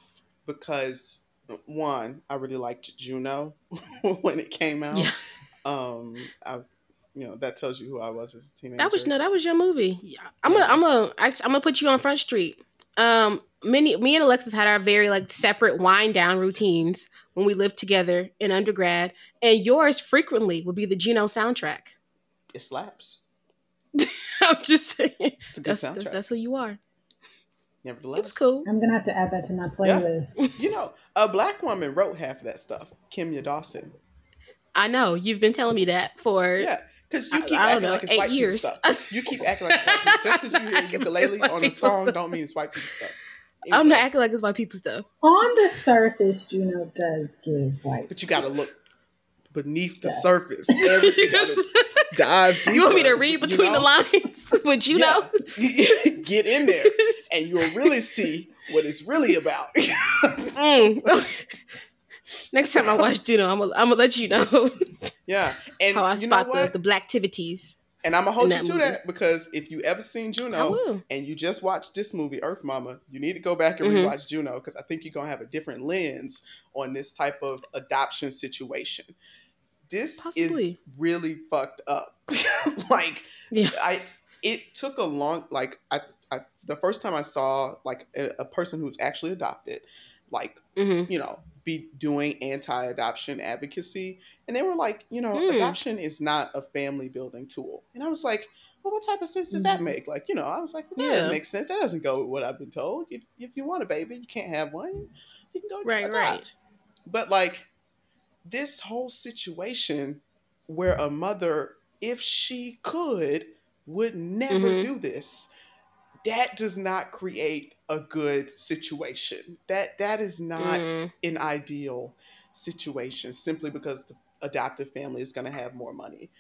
Because, one, I really liked Juno when it came out. Yeah. Um, I, you know, that tells you who I was as a teenager. That was no, that was your movie. Yeah. I'm yeah. a, I'm a, I'm gonna put you on Front Street. Um, many, me and Alexis had our very like separate wind down routines when we lived together in undergrad, and yours frequently would be the Juno soundtrack. It slaps. I'm just saying. It's a good that's, soundtrack. That's, that's who you are. Nevertheless, it was cool. I'm gonna have to add that to my playlist. Yeah. You know, a black woman wrote half of that stuff. Kimya Dawson. I know. You've been telling me that for... Yeah, because you keep acting like it's white people stuff. You keep acting like it's white people stuff. Just because you hear ukulele on a song don't mean it's white people stuff. Anyway. I'm not acting like it's white people stuff. On the surface, Juno does give white people. But you got to look beneath the surface. Everything gotta dive deeper. You want me to read between you know? the lines with Juno? Yeah. Get in there and you'll really see what it's really about. mm. Next time I watch Juno, I'm gonna I'm gonna let you know. Yeah, and how I you spot know what? The, the blacktivities. And I'm gonna hold you to movie. that because if you ever seen Juno and you just watched this movie Earth Mama, you need to go back and mm-hmm. rewatch Juno because I think you're gonna have a different lens on this type of adoption situation. This Possibly. is really fucked up. like, yeah. I it took a long like I, I the first time I saw like a, a person who's actually adopted, like mm-hmm. you know. be doing anti-adoption advocacy. And they were like, you know, mm. adoption is not a family building tool. And I was like, well, what type of sense does that make? Like, you know, I was like, well, that yeah. doesn't make sense. That doesn't go with what I've been told. You, if you want a baby, you can't have one. You can go right, adopt. Right. But like this whole situation where a mother, if she could, would never mm-hmm. do this. That does not create a good situation. That that is not mm. an ideal situation simply because the adoptive family is going to have more money.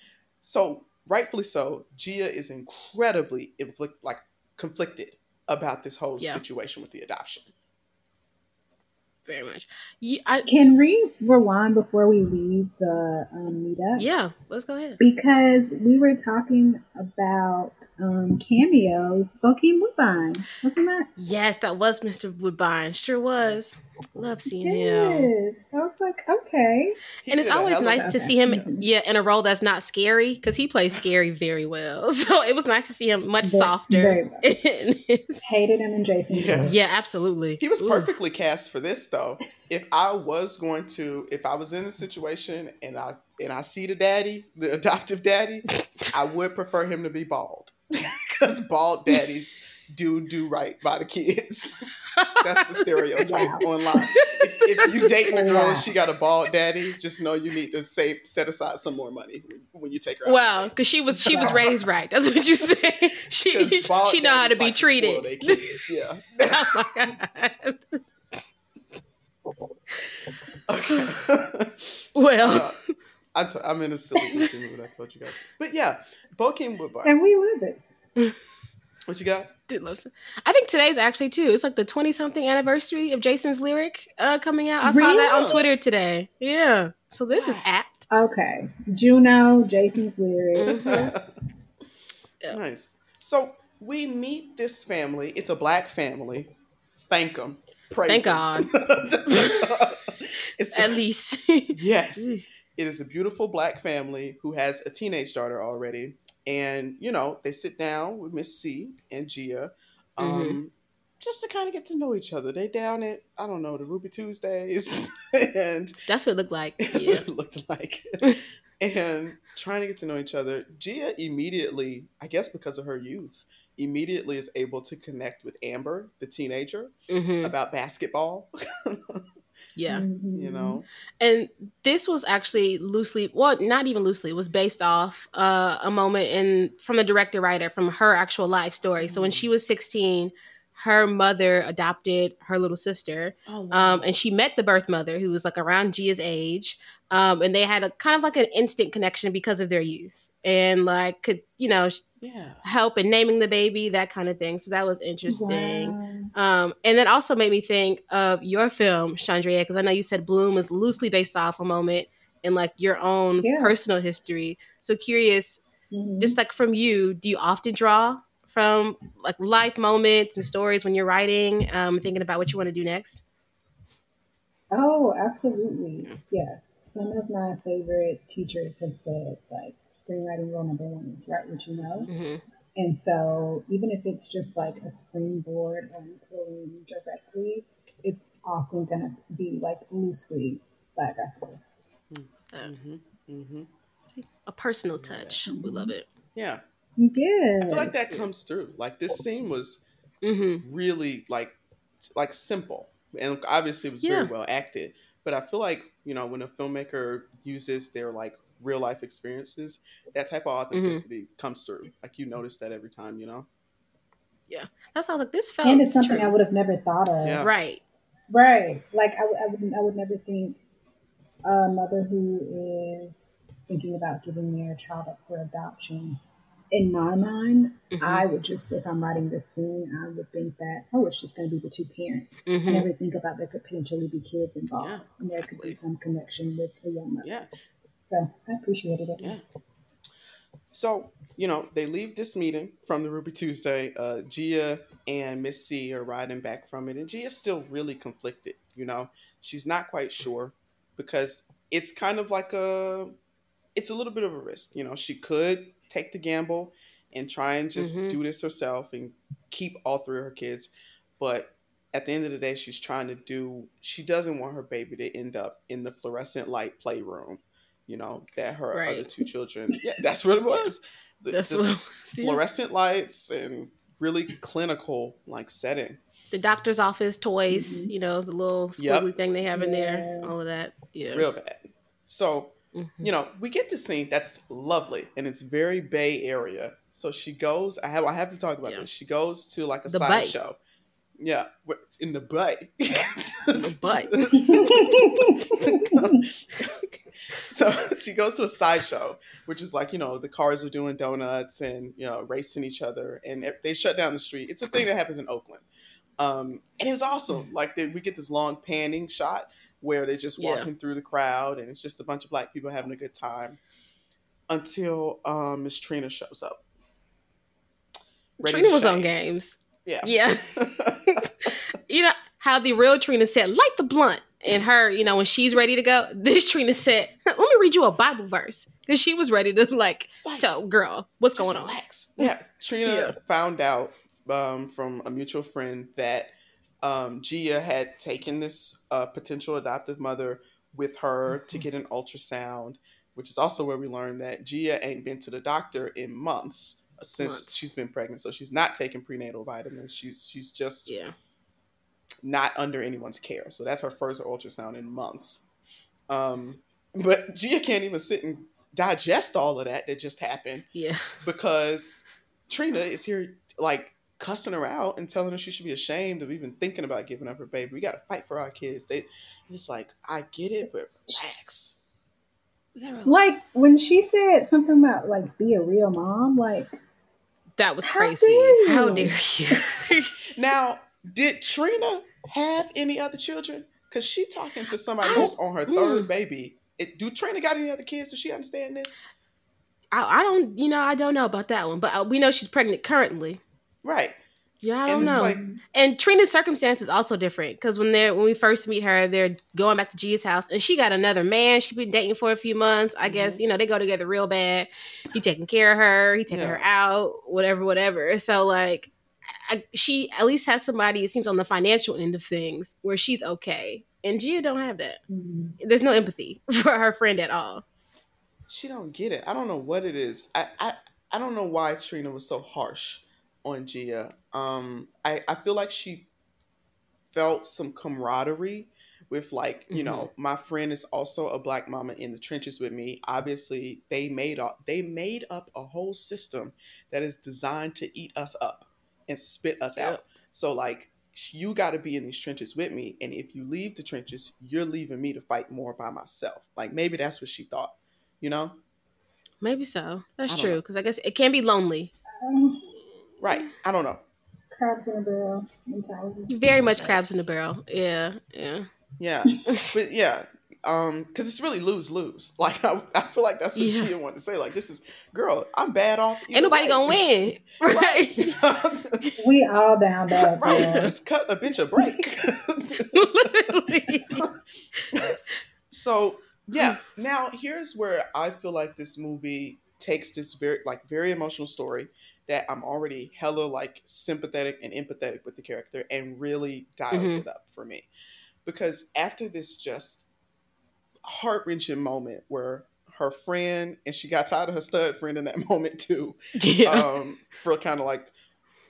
So rightfully so, Gia is incredibly inflict, like conflicted about this whole yeah. situation with the adoption. Very much. Yeah, I- Can we rewind before we leave the um, meetup? Yeah, let's go ahead. Because we were talking about um, cameos. Bokeem Woodbine, wasn't that? Yes, that was Mister Woodbine. Sure was. Love seeing yes. him. I was like, okay. He and it's always nice to okay. see him mm-hmm. yeah, in a role that's not scary because he plays scary very well. So it was nice to see him much very, softer. Very well. his... Hated him in Jason's yeah. yeah, absolutely. He was Ooh. perfectly cast for this though. If I was going to, if I was in this situation and I and I see the daddy, the adoptive daddy, I would prefer him to be bald. Because bald daddies do do right by the kids. That's the stereotype wow. online. If, if you dating a girl wow. and she got a bald daddy, just know you need to save, set aside some more money when you take her out. Wow, because she was she was raised right. That's what you say. She she know how to be like treated. Their kids. Yeah. Oh my God. Okay. Well. Uh, I t- I'm in a silly mood. I told you guys. But yeah, Bokeem Woodbine. And we live it. What you got? Dude, love it. I think today's actually, too. It's like the twenty-something anniversary of Jason's lyric uh, coming out. I really? saw that on Twitter today. Yeah. So this wow. is apt. Okay. Juno, Jason's lyric. Mm-hmm. Yeah. Nice. So we meet this family. It's a black family. Thank them. Praise Thank them. God. It's At a, least. Yes. It is a beautiful black family who has a teenage daughter already. And, you know, they sit down with Miss C and Gia um, mm-hmm. just to kind of get to know each other. They down at, I don't know, the Ruby Tuesdays. and That's what it looked like. That's yeah. what it looked like. And trying to get to know each other. Gia immediately, I guess because of her youth, immediately is able to connect with Amber, the teenager, mm-hmm. about basketball. Yeah. You know. And this was actually loosely, well, not even loosely, it was based off uh, a moment in from a director writer from her actual life story. Mm-hmm. So when she was sixteen, her mother adopted her little sister. Oh, wow. Um, and she met the birth mother who was like around Gia's age. Um, and they had a kind of like an instant connection because of their youth and like could, you know, yeah. help in naming the baby, that kind of thing. So that was interesting. Wow. Um, and that also made me think of your film, Shandrea, because I know you said Bloom is loosely based off a moment in like your own yeah. personal history. So curious, mm-hmm. just like from you, do you often draw from like life moments and stories when you're writing, um, thinking about what you want to do next? Oh, absolutely. Yeah. Some of my favorite teachers have said like screenwriting rule number one is write what you know. Mm-hmm. And so even if it's just like a springboard or you pull in directly, it's often going to be like loosely biographical. Mm-hmm. Mm-hmm. A personal touch. Yeah. We love it. Yeah. You did. I feel like that comes through. Like this scene was mm-hmm. really like, like simple. And obviously it was yeah. very well acted. But I feel like, you know, when a filmmaker uses their like real life experiences, that type of authenticity mm-hmm. comes through. Like you notice that every time, you know? Yeah. That's how I was like, this felt And it's something true. I would have never thought of. Yeah. Right. Right. Like I, I would I would never think a mother who is thinking about giving their child up for adoption. In my mind, mm-hmm. I would just, if I'm writing this scene, I would think that, oh, it's just going to be the two parents. Mm-hmm. I never think about there could potentially be kids involved. Yeah, and there exactly. could be some connection with the young mother. Yeah. So I appreciated it. Yeah. So, you know, they leave this meeting from the Ruby Tuesday. Uh, Gia and Miss C are riding back from it. And Gia's still really conflicted, you know. She's not quite sure because it's kind of like a, it's a little bit of a risk. You know, she could take the gamble and try and just mm-hmm. do this herself and keep all three of her kids. But at the end of the day, she's trying to do, she doesn't want her baby to end up in the fluorescent light playroom. You know, that her right. other two children, yeah, that's what it was. The, that's what it was, yeah. Fluorescent lights and really clinical like setting. The doctor's office toys, mm-hmm. you know, the little squiggly yep. thing they have yeah. in there, all of that. Yeah, real bad. So, mm-hmm. you know, we get this scene that's lovely and it's very Bay Area. So she goes, I have, I have to talk about yeah. this. She goes to like a sideshow. Yeah, in the butt. In the butt. So she goes to a sideshow, which is like, you know, the cars are doing donuts and, you know, racing each other. And they shut down the street. It's a thing that happens in Oakland. Um, and it was awesome. Like, they, we get this long panning shot where they're just walking yeah. through the crowd. And it's just a bunch of black people having a good time until um, Miss Trina shows up. Ready Trina was on games. Yeah. Yeah. You know how the real Trina said, light the blunt. And her, you know, when she's ready to go, this Trina said, let me read you a Bible verse. Because she was ready to, like, like tell, girl, what's going on? Relax. Yeah. Trina yeah. found out um, from a mutual friend that um, Gia had taken this uh, potential adoptive mother with her mm-hmm. to get an ultrasound, which is also where we learned that Gia ain't been to the doctor in months. Since Months. She's been pregnant, so she's not taking prenatal vitamins. She's she's just yeah. not under anyone's care. So that's her first ultrasound in months. Um, but Gia can't even sit and digest all of that that just happened. Yeah, because Trina is here like cussing her out and telling her she should be ashamed of even thinking about giving up her baby. We got to fight for our kids. They, it's like I get it, but relax. Like when she said something about like be a real mom, like. That was crazy. How dare you? Now, did Trina have any other children? Because she talking to somebody I, who's on her third mm, baby It, do Trina got any other kids? Does she understand this? I, I don't, you know, I don't know about that one, but we know she's pregnant currently. Right. Yeah, I don't and know. Like, and Trina's circumstance is also different because when they when we first meet her, they're going back to Gia's house, and she got another man she's been dating for a few months. I mm-hmm. guess you know they go together real bad. He taking care of her, he taking yeah. her out, whatever, whatever. So like, I, she at least has somebody. It seems on the financial end of things where she's okay, and Gia don't have that. Mm-hmm. There's no empathy for her friend at all. She don't get it. I don't know what it is. I I, I don't know why Trina was so harsh on Gia. Um, I, I feel like she felt some camaraderie with like, you mm-hmm. know, my friend is also a black mama in the trenches with me. Obviously they made up, they made up a whole system that is designed to eat us up and spit us yep. out. So like, you got to be in these trenches with me. And if you leave the trenches, you're leaving me to fight more by myself. Like maybe that's what she thought, you know? Maybe so. That's true. Know. Cause I guess it can be lonely. Um, right. I don't know. Crabs in a barrel mentality. Very much yes. crabs in a barrel. Yeah, yeah, yeah. But yeah, um, because it's really lose lose. Like I, I feel like that's what yeah. Tia wanted to say. Like this is, girl, I'm bad off. Ain't nobody way. gonna win, right? right. We all down bad. Right. Man. Just cut a bitch a break. Literally. So yeah, now here's where I feel like this movie takes this very like very emotional story that I'm already hella like sympathetic and empathetic with the character and really dials mm-hmm. it up for me. Because after this just heart-wrenching moment where her friend, and she got tired of her stud friend in that moment too, yeah. um, for kind of like,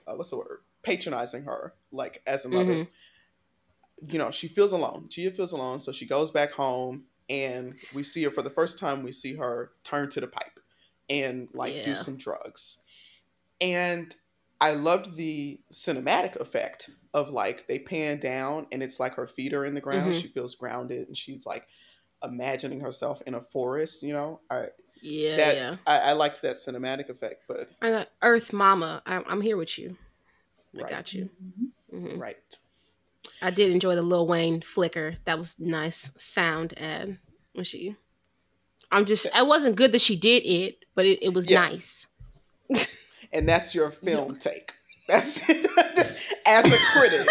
uh, what's the word? patronizing her, like as a mother. Mm-hmm. You know, she feels alone. Gia feels alone. So she goes back home and we see her for the first time, we see her turn to the pipe and like yeah. do some drugs. And I loved the cinematic effect of like they pan down and it's like her feet are in the ground. Mm-hmm. She feels grounded and she's like imagining herself in a forest, you know? I, yeah, that, yeah. I, I liked that cinematic effect. But I got Earth Mama. I, I'm here with you. I right. got you. Mm-hmm. Right. I did enjoy the Lil Wayne flicker. That was nice sound ad when she. I'm just. It wasn't good that she did it, but it, it was yes. nice. And that's your film take. That's as a critic.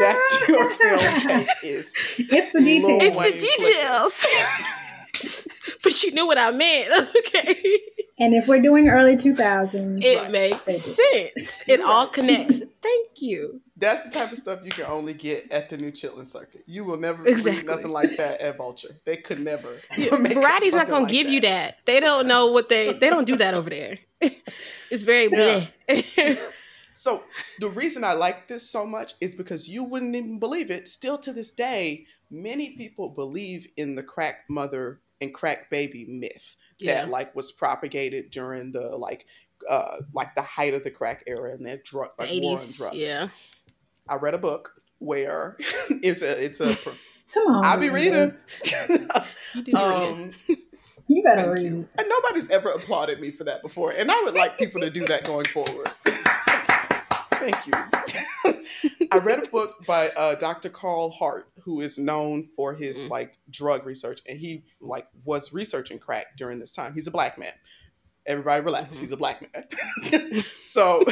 That's your film take. Is it's the details. It's Wayne the details. But you knew what I meant, okay? And if we're doing early two thousands, it right. makes sense. It all connects. Thank you. That's the type of stuff you can only get at the New Chitlin Circuit. You will never exactly. read nothing like that at Vulture. They could never. Yeah, variety's not going like to give that. you that. They don't know what they. They don't do that over there. It's very bleh. Yeah. So the reason I like this so much is because you wouldn't even believe it. Still to this day, many people believe in the crack mother and crack baby myth yeah. that like was propagated during the like uh like the height of the crack era and that drug like eighties, war on drugs. Yeah. I read a book where it's a it's a come on. I'll be reading. You do um, read. You better read. You. And nobody's ever applauded me for that before. And I would like people to do that going forward. Thank you. I read a book by uh, Doctor Carl Hart, who is known for his mm. like drug research. And he like was researching crack during this time. He's a black man. Everybody relax. Mm-hmm. He's a black man. So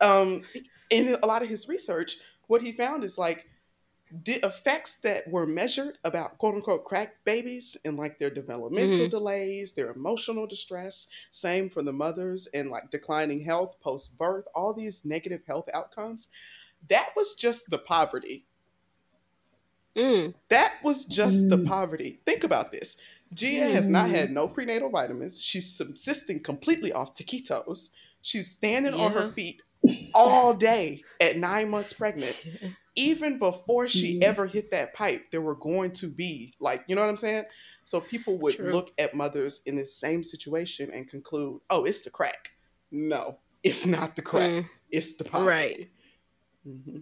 um, in a lot of his research, what he found is like, the effects that were measured about quote unquote crack babies and like their developmental mm-hmm. delays, their emotional distress, same for the mothers and like declining health post birth, all these negative health outcomes. That was just the poverty. Mm. That was just mm. the poverty. Think about this. Gia mm. has not had no prenatal vitamins. She's subsisting completely off taquitos. She's standing yeah. on her feet all day at nine months pregnant. Even before she yeah. ever hit that pipe, there were going to be like, you know what I'm saying? So people would True. look at mothers in this same situation and conclude, oh, it's the crack. No, it's not the crack. Mm. It's the poverty. Right. Mm-hmm.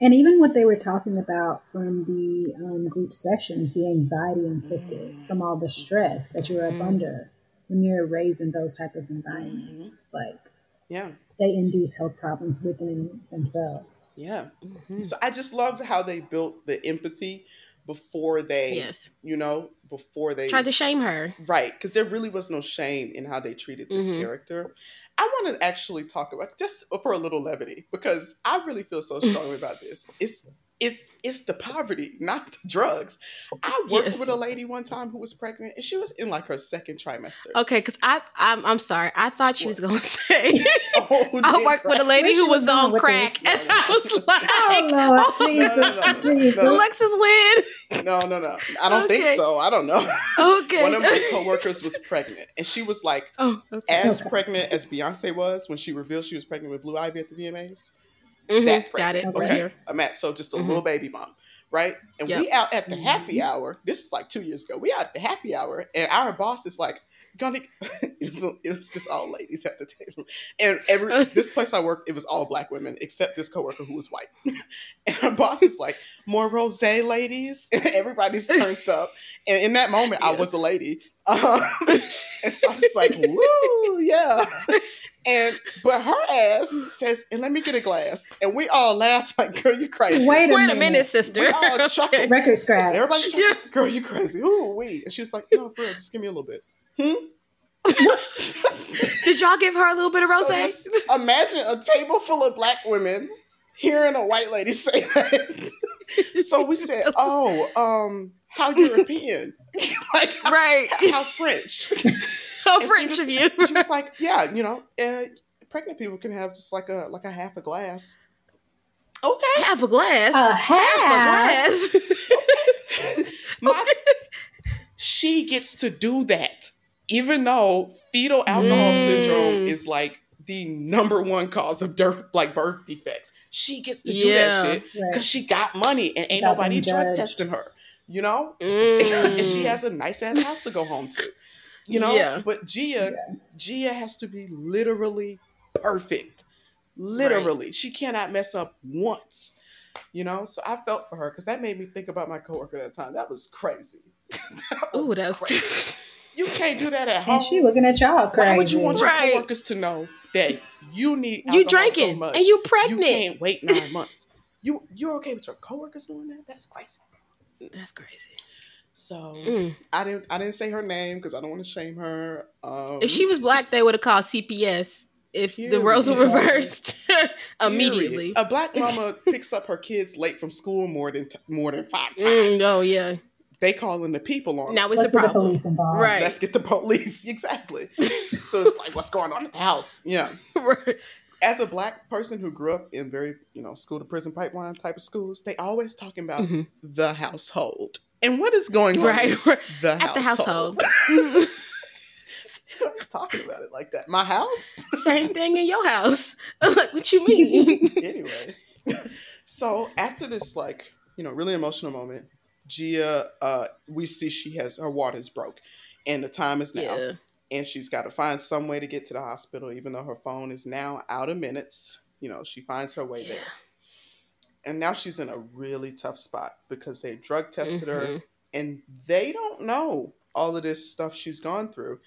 And even what they were talking about from the um, group sessions, the anxiety inflicted mm. from all the stress that you're mm. up under when you're raised in those type of environments. Mm-hmm. Like, yeah. they induce health problems within themselves. Yeah. Mm-hmm. So I just love how they built the empathy before they, yes. you know, before they tried to shame her. Right. Because there really was no shame in how they treated this mm-hmm. character. I want to actually talk about, just for a little levity, because I really feel so strongly about this. It's it's it's the poverty, not the drugs. I worked yes. with a lady one time who was pregnant, and she was in like her second trimester. Okay, because I I'm, I'm sorry, I thought she what? was gonna say oh, I worked crack. with a lady who was, was on crack, and I was like, oh, Lord, oh Jesus, no, no, no, Jesus, no. Alexis win. No, no, no. I don't okay. think so. I don't know. Okay. One of my coworkers was pregnant, and she was like oh, okay. as okay. pregnant as Beyonce was when she revealed she was pregnant with Blue Ivy at the V M As. Mm-hmm. That pregnant. Got it. Okay. I'm at so just a mm-hmm. little baby mom, right? And yep. we out at the mm-hmm. happy hour. This is like two years ago. We out at the happy hour, and our boss is like, "Gonna." It was, it was just all ladies at the table, and every this place I worked, it was all black women except this coworker who was white. And our boss is like, "More rosé, ladies!" And everybody's turned up. And in that moment, yeah. I was a lady, um, and so I was like, "Woo, yeah!" And but her ass says, "And let me get a glass." And we all laugh like, "Girl, you crazy!" Wait a, Wait a minute. minute, sister. We all chuckled. Record scratch. Everybody, yeah. "Girl, you crazy!" Ooh, wee. And she was like, "No, for real, just give me a little bit." Hmm. Did y'all give her a little bit of rosé? So imagine a table full of black women hearing a white lady say that. So we said, "Oh, um, how European, like how, right? How French? How and French so was, of you?" She was like, "Yeah, you know, uh, pregnant people can have just like a like a half a glass." Okay, half a glass, a half, half a glass. Okay. My, she gets to do that. Even though fetal alcohol mm. syndrome is like the number one cause of dirt, like birth defects, she gets to do yeah. that shit because right. she got money and ain't Without nobody drug testing her, you know? Mm. And she has a nice ass house to go home to, you know? Yeah. But Gia, yeah. Gia has to be literally perfect. Literally. Right. She cannot mess up once, you know? So I felt for her because that made me think about my coworker at the time. That was crazy. that was Ooh, that was crazy. You can't do that at home. And she looking at y'all crazy. Why would you want your right. coworkers to know that you need alcohol you drinking so much, and you pregnant? You can't wait nine months. You you're okay with your coworkers doing that? That's crazy. That's crazy. So mm. I didn't I didn't say her name because I don't want to shame her. Um, if she was black, they would have called C P S. If period. the roles were reversed immediately, a black mama picks up her kids late from school more than t- more than five times. Mm, oh yeah. They calling the people on. Now it's Let's a problem. Get the police involved. Right. Let's get the police. Exactly. So it's like, what's going on at the house? Yeah. Right. As a black person who grew up in very, you know, school to prison pipeline type of schools, they always talking about mm-hmm. the household and what is going on right. the at household. the household. Talking about it like that. My house. Same thing in your house. Like, what you mean? Anyway. So after this, like, you know, really emotional moment, Gia, uh, we see she has her water's broke, and the time is now, yeah. and she's got to find some way to get to the hospital, even though her phone is now out of minutes. You know, she finds her way yeah. there, and now she's in a really tough spot because they drug tested mm-hmm. her, and they don't know all of this stuff she's gone through.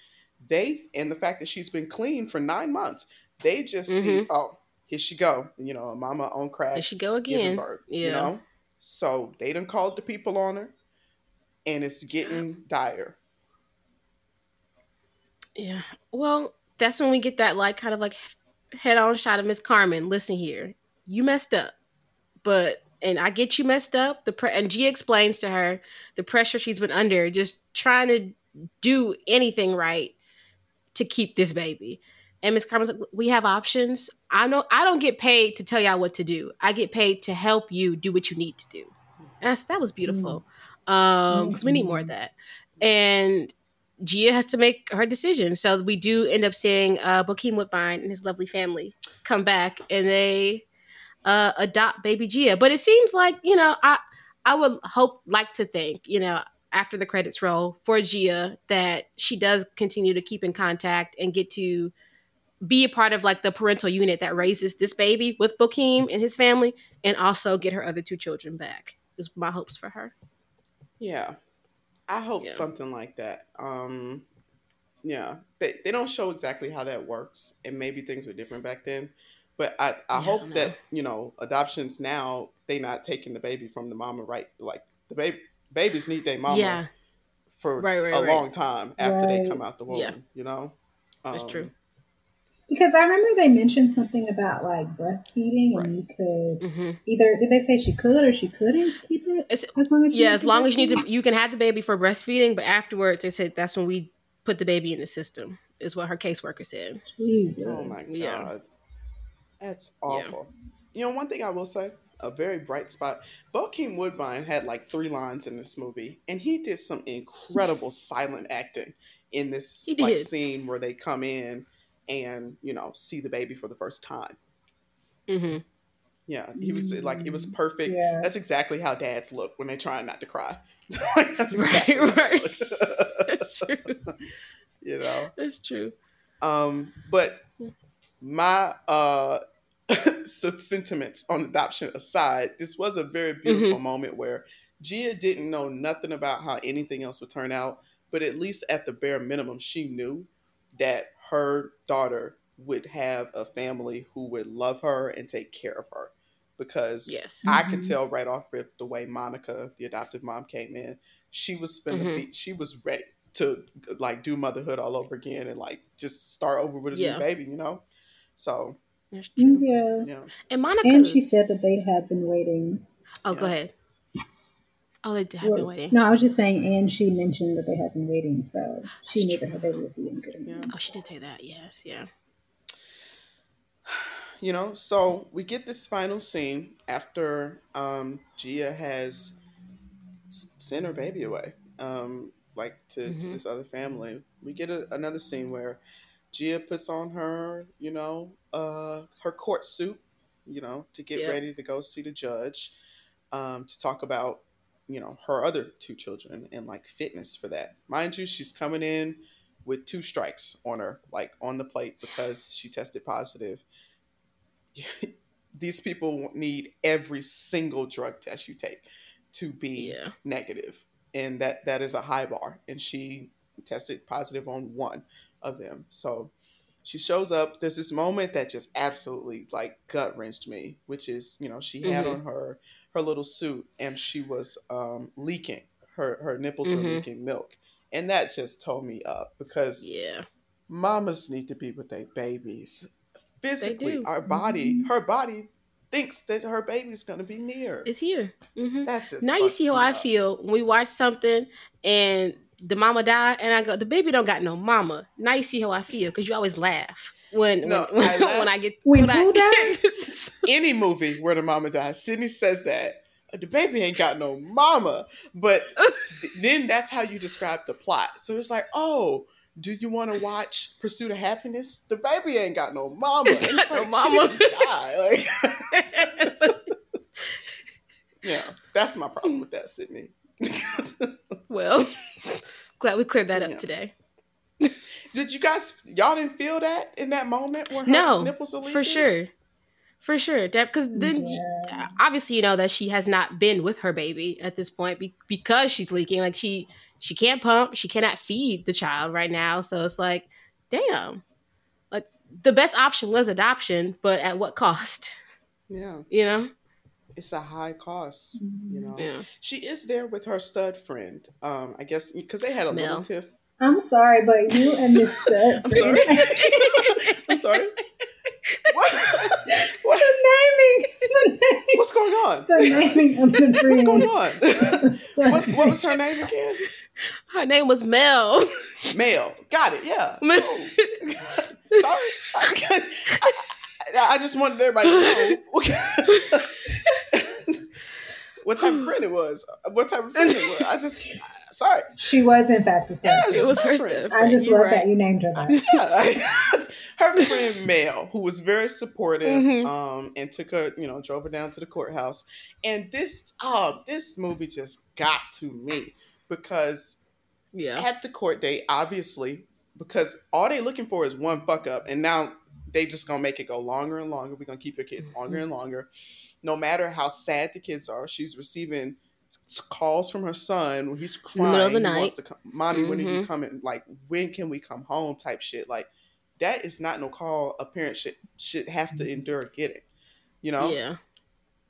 They and the fact that she's been clean for nine months, they just mm-hmm. see, oh, here she go. You know, a mama on crack. Here she go again. Giving birth, yeah. You know? So they done called the people on her, and it's getting dire. Yeah. Well, that's when we get that like kind of like head-on shot of Miss Carmen. Listen here, you messed up, but and I get you messed up. The pre- and Gia explains to her the pressure she's been under, just trying to do anything right to keep this baby. And Miss Carmen's like, we have options. I know I don't get paid to tell y'all what to do. I get paid to help you do what you need to do. And I said, that was beautiful. Mm-hmm. Um, because we need more of that. And Gia has to make her decision. So we do end up seeing uh, Bokeem Woodbine and his lovely family come back, and they uh, adopt baby Gia. But it seems like, you know, I I would hope, like to think, you know, after the credits roll for Gia, that she does continue to keep in contact and get to be a part of like the parental unit that raises this baby with Bokeem and his family, and also get her other two children back is my hopes for her. Yeah. I hope yeah. something like that. Um, yeah. They they don't show exactly how that works, and maybe things were different back then, but I, I yeah, hope I that, you know, adoptions now, they not taking the baby from the mama, right? Like the baby, babies need their mama yeah. for right, right, a right. long time after right. they come out the womb, yeah. you know? Um, That's true. Because I remember they mentioned something about like breastfeeding, right. and you could mm-hmm. either, did they say she could or she couldn't keep it? It's, as long as you yeah, as long as you need to, you can have the baby for breastfeeding, but afterwards they said that's when we put the baby in the system, is what her caseworker said. Jesus. Oh my yeah. God. That's awful. Yeah. You know, one thing I will say, a very bright spot, Bokeem Woodbine had like three lines in this movie, and he did some incredible silent acting in this like scene where they come in and, you know, see the baby for the first time. Mm-hmm. Yeah, he was like, it was perfect. Yeah. That's exactly how dads look when they're trying not to cry. Like, that's exactly right, right. That's true. You know, that's true. Um, but my uh sentiments on adoption aside, this was a very beautiful mm-hmm. moment where Gia didn't know nothing about how anything else would turn out, but at least at the bare minimum, she knew that her daughter would have a family who would love her and take care of her. Because yes. I mm-hmm. could tell right off rip the way Monica, the adoptive mom, came in. She was spending mm-hmm. be- she was ready to like do motherhood all over again and like just start over with a yeah. new baby, you know? So that's true. Yeah. yeah. And Monica And she said that they had been waiting. Oh, yeah. Go ahead. Oh, they had well, been waiting. No, I was just saying, and she mentioned that they had been waiting, so she That's knew true. that her baby would be in good enough. Yeah. Oh, she did say that, yes, yeah. You know, so we get this final scene after um, Gia has sent her baby away, um, like to, mm-hmm. to this other family. We get a, another scene where Gia puts on her, you know, uh, her court suit, you know, to get yeah. ready to go see the judge, um, to talk about, you know, her other two children and like fitness for that. Mind you, she's coming in with two strikes on her, like on the plate, because she tested positive. These people need every single drug test you take to be yeah. negative. And that, that is a high bar. And she tested positive on one of them. So she shows up. There's this moment that just absolutely like gut wrenched me, which is, you know, she had mm-hmm. on her, her little suit, and she was um, leaking. Her her nipples mm-hmm. were leaking milk. And that just tore me up, because yeah. mamas need to be with their babies. Physically, our body, mm-hmm. her body thinks that her baby's going to be near. It's here. Mm-hmm. That just now you see how I feel when we watch something and the mama died, and I go, the baby don't got no mama. Now you see how I feel, because you always laugh. When no, when, I when I get when, when who I, dies? Any movie where the mama dies, Sydney says that the baby ain't got no mama. But th- then that's how you describe the plot. So it's like, oh, do you want to watch Pursuit of Happiness? The baby ain't got no mama. And it's like, no mama. She didn't die. Like, yeah, that's my problem with that, Sydney. Well, glad we cleared that up yeah. today. Did you guys, y'all didn't feel that in that moment where her no, nipples were leaking? No, for sure. For sure. Because then, yeah. obviously, you know that she has not been with her baby at this point be- because she's leaking. Like, she she can't pump. She cannot feed the child right now. So it's like, damn. Like, the best option was adoption, but at what cost? Yeah. You know? It's a high cost, you know? Yeah. She is there with her stud friend, um, I guess, because they had a Mel. little tiff. I'm sorry, but you and Miss Stud. I'm sorry. I'm sorry. What? What? The naming, the naming. What's going on? The naming of the breed. What's going on? What's, what was her name again? Her name was Mel. Mel. Got it. Yeah. Mel. Oh. Sorry. I, I, I just wanted everybody to know. Okay. What type of friend it was. What type of friend it was. I just... Sorry. She was, in fact, a step. Yeah, it was her step. I just love right. that you named her that. Yeah, her friend Mel, who was very supportive, mm-hmm. um, and took her, you know, drove her down to the courthouse. And this, oh, this movie just got to me, because yeah. at the court date, obviously, because all they looking for is one fuck up, and now they just gonna make it go longer and longer. We're gonna keep your kids mm-hmm. longer and longer, no matter how sad the kids are. She's receiving calls from her son when he's crying, middle of the night. He wants to come, mommy, mm-hmm. when are you coming? Like, when can we come home? Type shit. Like, that is not no call a parent should should have to endure getting. You know? Yeah.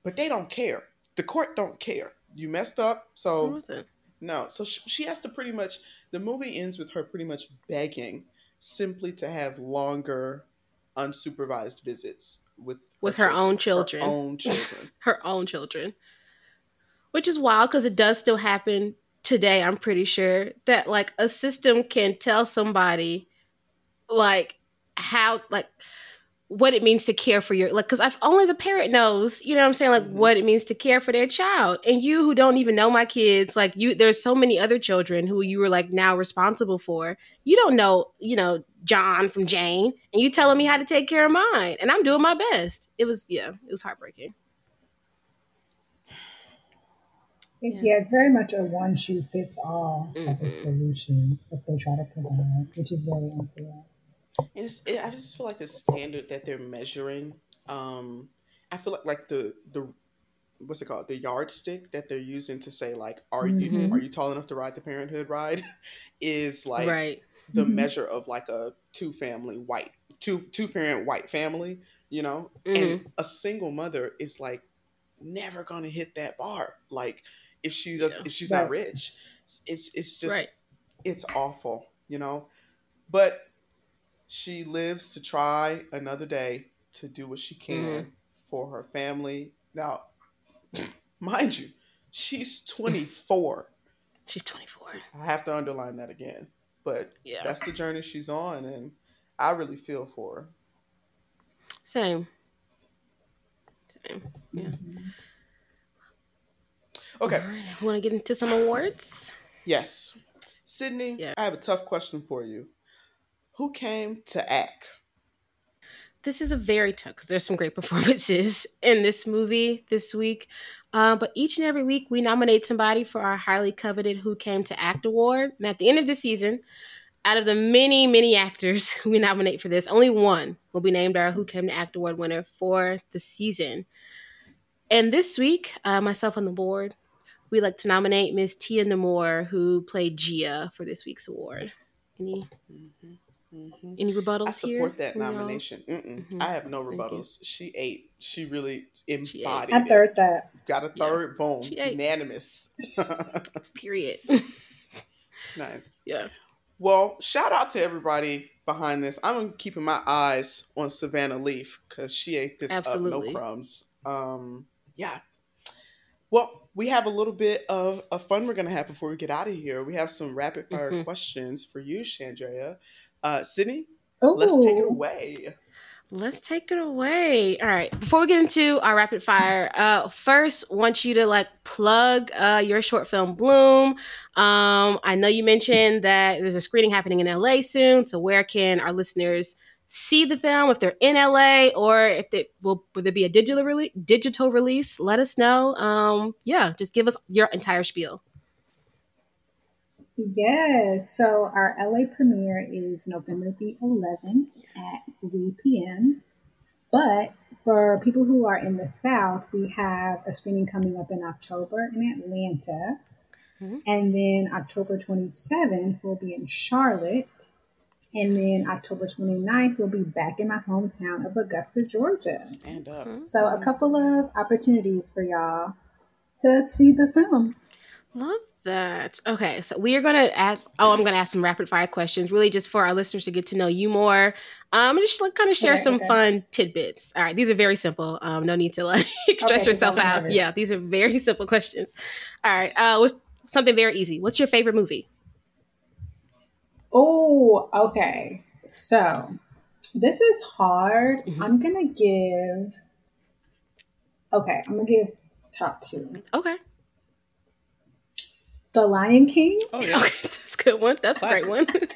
But they don't care. The court don't care. you messed up. So no. So she, she has to pretty much, the movie ends with her pretty much begging simply to have longer unsupervised visits with with her, her children, own children. Her own children. Her own children. Which is wild because it does still happen today, I'm pretty sure, that like a system can tell somebody like how, like what it means to care for your, like, because I've only the parent knows, you know what I'm saying, like mm-hmm. what it means to care for their child. And you who don't even know my kids, like you, there's so many other children who you were like now responsible for. You don't know, you know, John from Jane, and you telling me how to take care of mine, and I'm doing my best. It was, yeah, it was heartbreaking. Yeah. yeah, it's very much a one-shoe-fits-all type mm-hmm. of solution that they try to provide, which is very unfair. And it's, it, I just feel like the standard that they're measuring, um, I feel like like the, the what's it called, the yardstick that they're using to say like, are mm-hmm. you are you tall enough to ride the parenthood ride, is like right. the mm-hmm. measure of like a two-family white, two two-parent white family, you know, mm-hmm. and a single mother is like never gonna hit that bar, like. If she does, yeah. if she's right. not rich, it's it's just right. it's awful, you know. But she lives to try another day to do what she can mm-hmm. for her family. Now, mind you, she's twenty-four. She's twenty-four. I have to underline that again, but yeah. that's the journey she's on, and I really feel for her. Same. Same. Yeah. Mm-hmm. Okay. Right. Want to get into some awards? Yes. Sydney, yeah. I have a tough question for you. Who came to act? This is a very tough, because there's some great performances in this movie this week. Uh, but each and every week, we nominate somebody for our highly coveted Who Came to Act award. And at the end of the season, out of the many, many actors we nominate for this, only one will be named our Who Came to Act award winner for the season. And this week, uh, myself on the board, we like to nominate Miss Tia Nomore, who played Gia for this week's award. Any, mm-hmm. Mm-hmm. any rebuttals? I support here? That nomination. Mm-hmm. I have no rebuttals. She ate. She really embodied. She I third that. Got a third. Yeah. Boom. She ate. Unanimous. Period. Nice. Yeah. Well, shout out to everybody behind this. I'm keeping my eyes on Savannah Leaf because she ate this Absolutely. Up no crumbs. Um. Yeah. Well. We have a little bit of a fun we're going to have before we get out of here. We have some rapid fire mm-hmm. questions for you, Shandrea. Uh, Sydney, Ooh. Let's take it away. Let's take it away. All right. Before we get into our rapid fire, uh, first want you to like plug uh, your short film Bloom. Um, I know you mentioned that there's a screening happening in L A soon. So where can our listeners see the film if they're in L A, or if they will, will there be a digital release, digital release? Let us know. Um, yeah, just give us your entire spiel. Yes. So our L A premiere is November the eleventh at three p.m. But for people who are in the South, we have a screening coming up in October in Atlanta. Mm-hmm. And then October twenty-seventh will be in Charlotte. And then October twenty-ninth, we'll be back in my hometown of Augusta, Georgia. Stand up. So a couple of opportunities for y'all to see the film. Love that. Okay, so we are going to ask, oh, I'm going to ask some rapid fire questions, really just for our listeners to get to know you more. Um, just like kind of share okay, some okay. fun tidbits. All right, these are very simple. Um, no need to like stress okay, yourself out. Nervous. Yeah, these are very simple questions. All right, uh, what's, something very easy. What's your favorite movie? Oh, okay. So this is hard. Mm-hmm. I'm gonna give. Okay, I'm gonna give top two. Okay. The Lion King. Oh yeah, okay, that's a good one. That's Classic. A great one.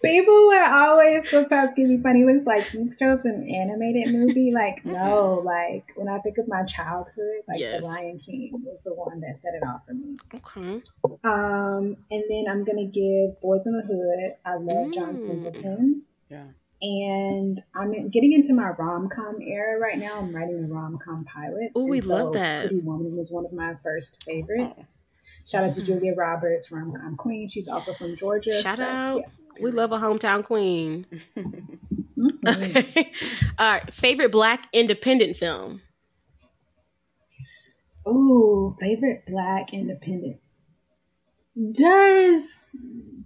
People will always sometimes give me funny looks like, you chose an animated movie. Like, no, like when I think of my childhood, like yes. The Lion King was the one that set it off for me. Okay. Um, and then I'm gonna give Boys in the Hood. I love mm. John Singleton. Yeah. And I'm getting into my rom-com era right now. I'm writing a rom-com pilot. Oh, we so love that. Pretty Woman was one of my first favorites. Shout out to Julia Roberts, rom-com queen. She's also from Georgia. Shout so, out. Yeah. We love a hometown queen. Mm-hmm. Okay. All right. Favorite Black independent film? Ooh, favorite Black independent. Does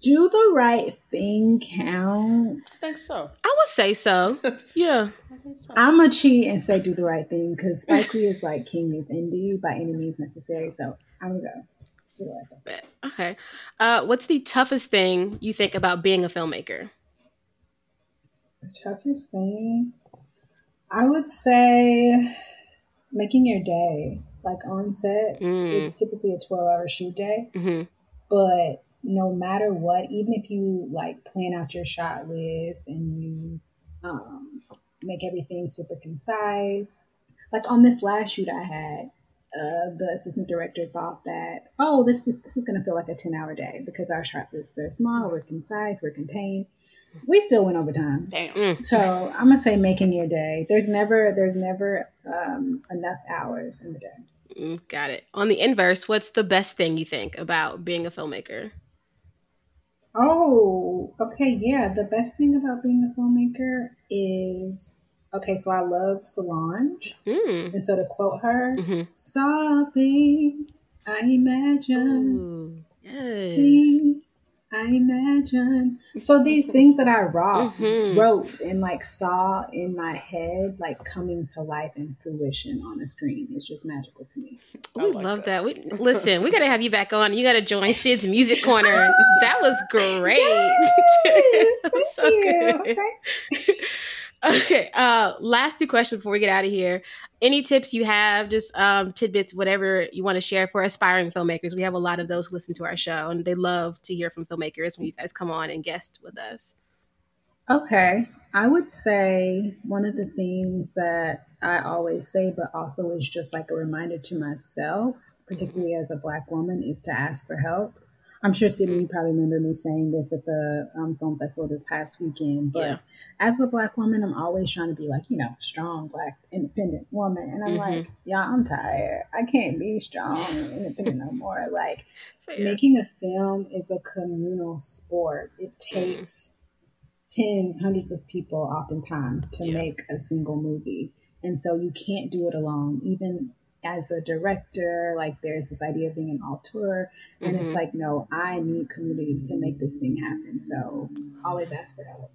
Do the Right Thing count? I think so. I would say so. Yeah. I think so. I'm going to cheat and say Do the Right Thing because Spike Lee is like king of indie by any means necessary. So I'm going to go Do the Right Thing. Okay. Uh, what's the toughest thing you think about being a filmmaker? The toughest thing? I would say making your day. Like on set, mm. it's typically a twelve-hour shoot day. Mm-hmm. But no matter what, even if you like plan out your shot list and you um, make everything super concise, like on this last shoot I had, uh, the assistant director thought that, oh, this is, this is going to feel like a ten-hour day because our shot lists are small, we're concise, we're contained. We still went over time. Damn. Mm. So I'm going to say making your day. There's never, there's never um, enough hours in the day. Got it. On the inverse, what's the best thing you think about being a filmmaker? Oh, okay. Yeah. The best thing about being a filmmaker is, okay, so I love Solange. Mm. And so to quote her, mm-hmm. saw things I imagine. Ooh, yes. Things I imagine. So these things that I wrote, mm-hmm. wrote and like saw in my head, like coming to life and fruition on the screen. It's just magical to me. We like love that. that. We Listen, we got to have you back on. You got to join Syd's Music Corner. That was great. Yes, that was so good. Okay. Okay, uh, last two questions before we get out of here. Any tips you have, just um, tidbits, whatever you want to share for aspiring filmmakers. We have a lot of those who listen to our show, and they love to hear from filmmakers when you guys come on and guest with us. Okay, I would say one of the things that I always say, but also is just like a reminder to myself, particularly as a Black woman, is to ask for help. I'm sure, Sydney, you probably remember me saying this at the um, film festival this past weekend. But yeah. as a Black woman, I'm always trying to be like, you know, strong, Black, independent woman. And I'm mm-hmm. like, y'all, I'm tired. I can't be strong and independent no more. Like, yeah. making a film is a communal sport. It takes mm-hmm. tens, hundreds of people oftentimes to yeah. make a single movie. And so you can't do it alone, even as a director. Like there's this idea of being an auteur and mm-hmm. it's like, no, I need community to make this thing happen. So always ask for help.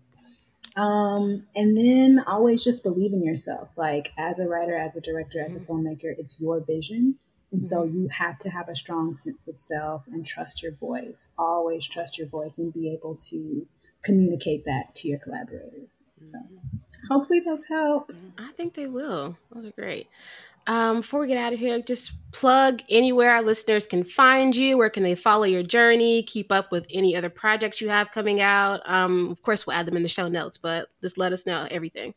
Um, and then always just believe in yourself. Like as a writer, as a director, as a filmmaker, it's your vision. And mm-hmm. so you have to have a strong sense of self and trust your voice, always trust your voice and be able to communicate that to your collaborators. So hopefully those help. I think they will. Those are great. Um, before we get out of here, just plug anywhere our listeners can find you. Where can they follow your journey, keep up with any other projects you have coming out? Um, of course, we'll add them in the show notes, but just let us know everything.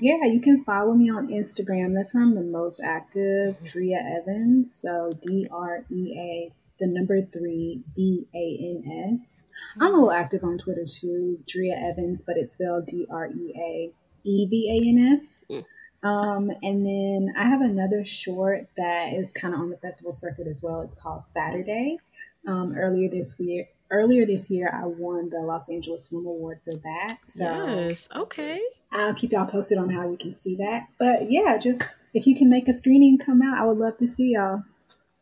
Yeah, you can follow me on Instagram. That's where I'm the most active, Shandrea Evans. So D R E A, the number three, B A N S. I'm a little active on Twitter too, Shandrea Evans, but it's spelled D R E A E V A N S. Mm. Um, and then I have another short that is kind of on the festival circuit as well. It's called Saturday. Um, earlier this year, earlier this year, I won the Los Angeles Film Award for that. So yes, okay. I'll keep y'all posted on how you can see that. But yeah, just if you can make a screening come out, I would love to see y'all.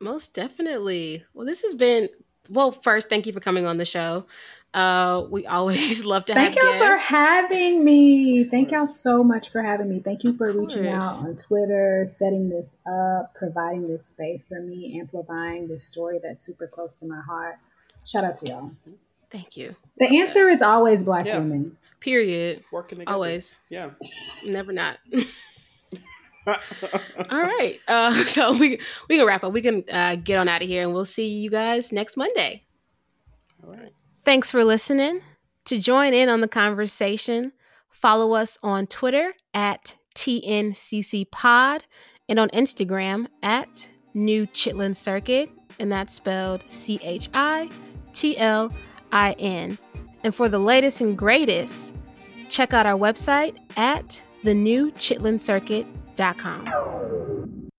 Most definitely. Well, this has been, well, first, thank you for coming on the show. Uh, we always love to have guests. Thank y'all for having me. Thank y'all so much for having me. Thank you for reaching out on Twitter, setting this up, providing this space for me, amplifying this story that's super close to my heart. Shout out to y'all. Thank you. The answer is always Black yeah. women. Period. Working together. Always. Yeah. Never not. All right. Uh, so we we can wrap up. We can uh, get on out of here, and we'll see you guys next Monday. All right. Thanks for listening. To join in on the conversation, follow us on Twitter at T N C C Pod and on Instagram at New Chitlin Circuit, and that's spelled C H I T L I N. And for the latest and greatest, check out our website at the new chitlin circuit dot com.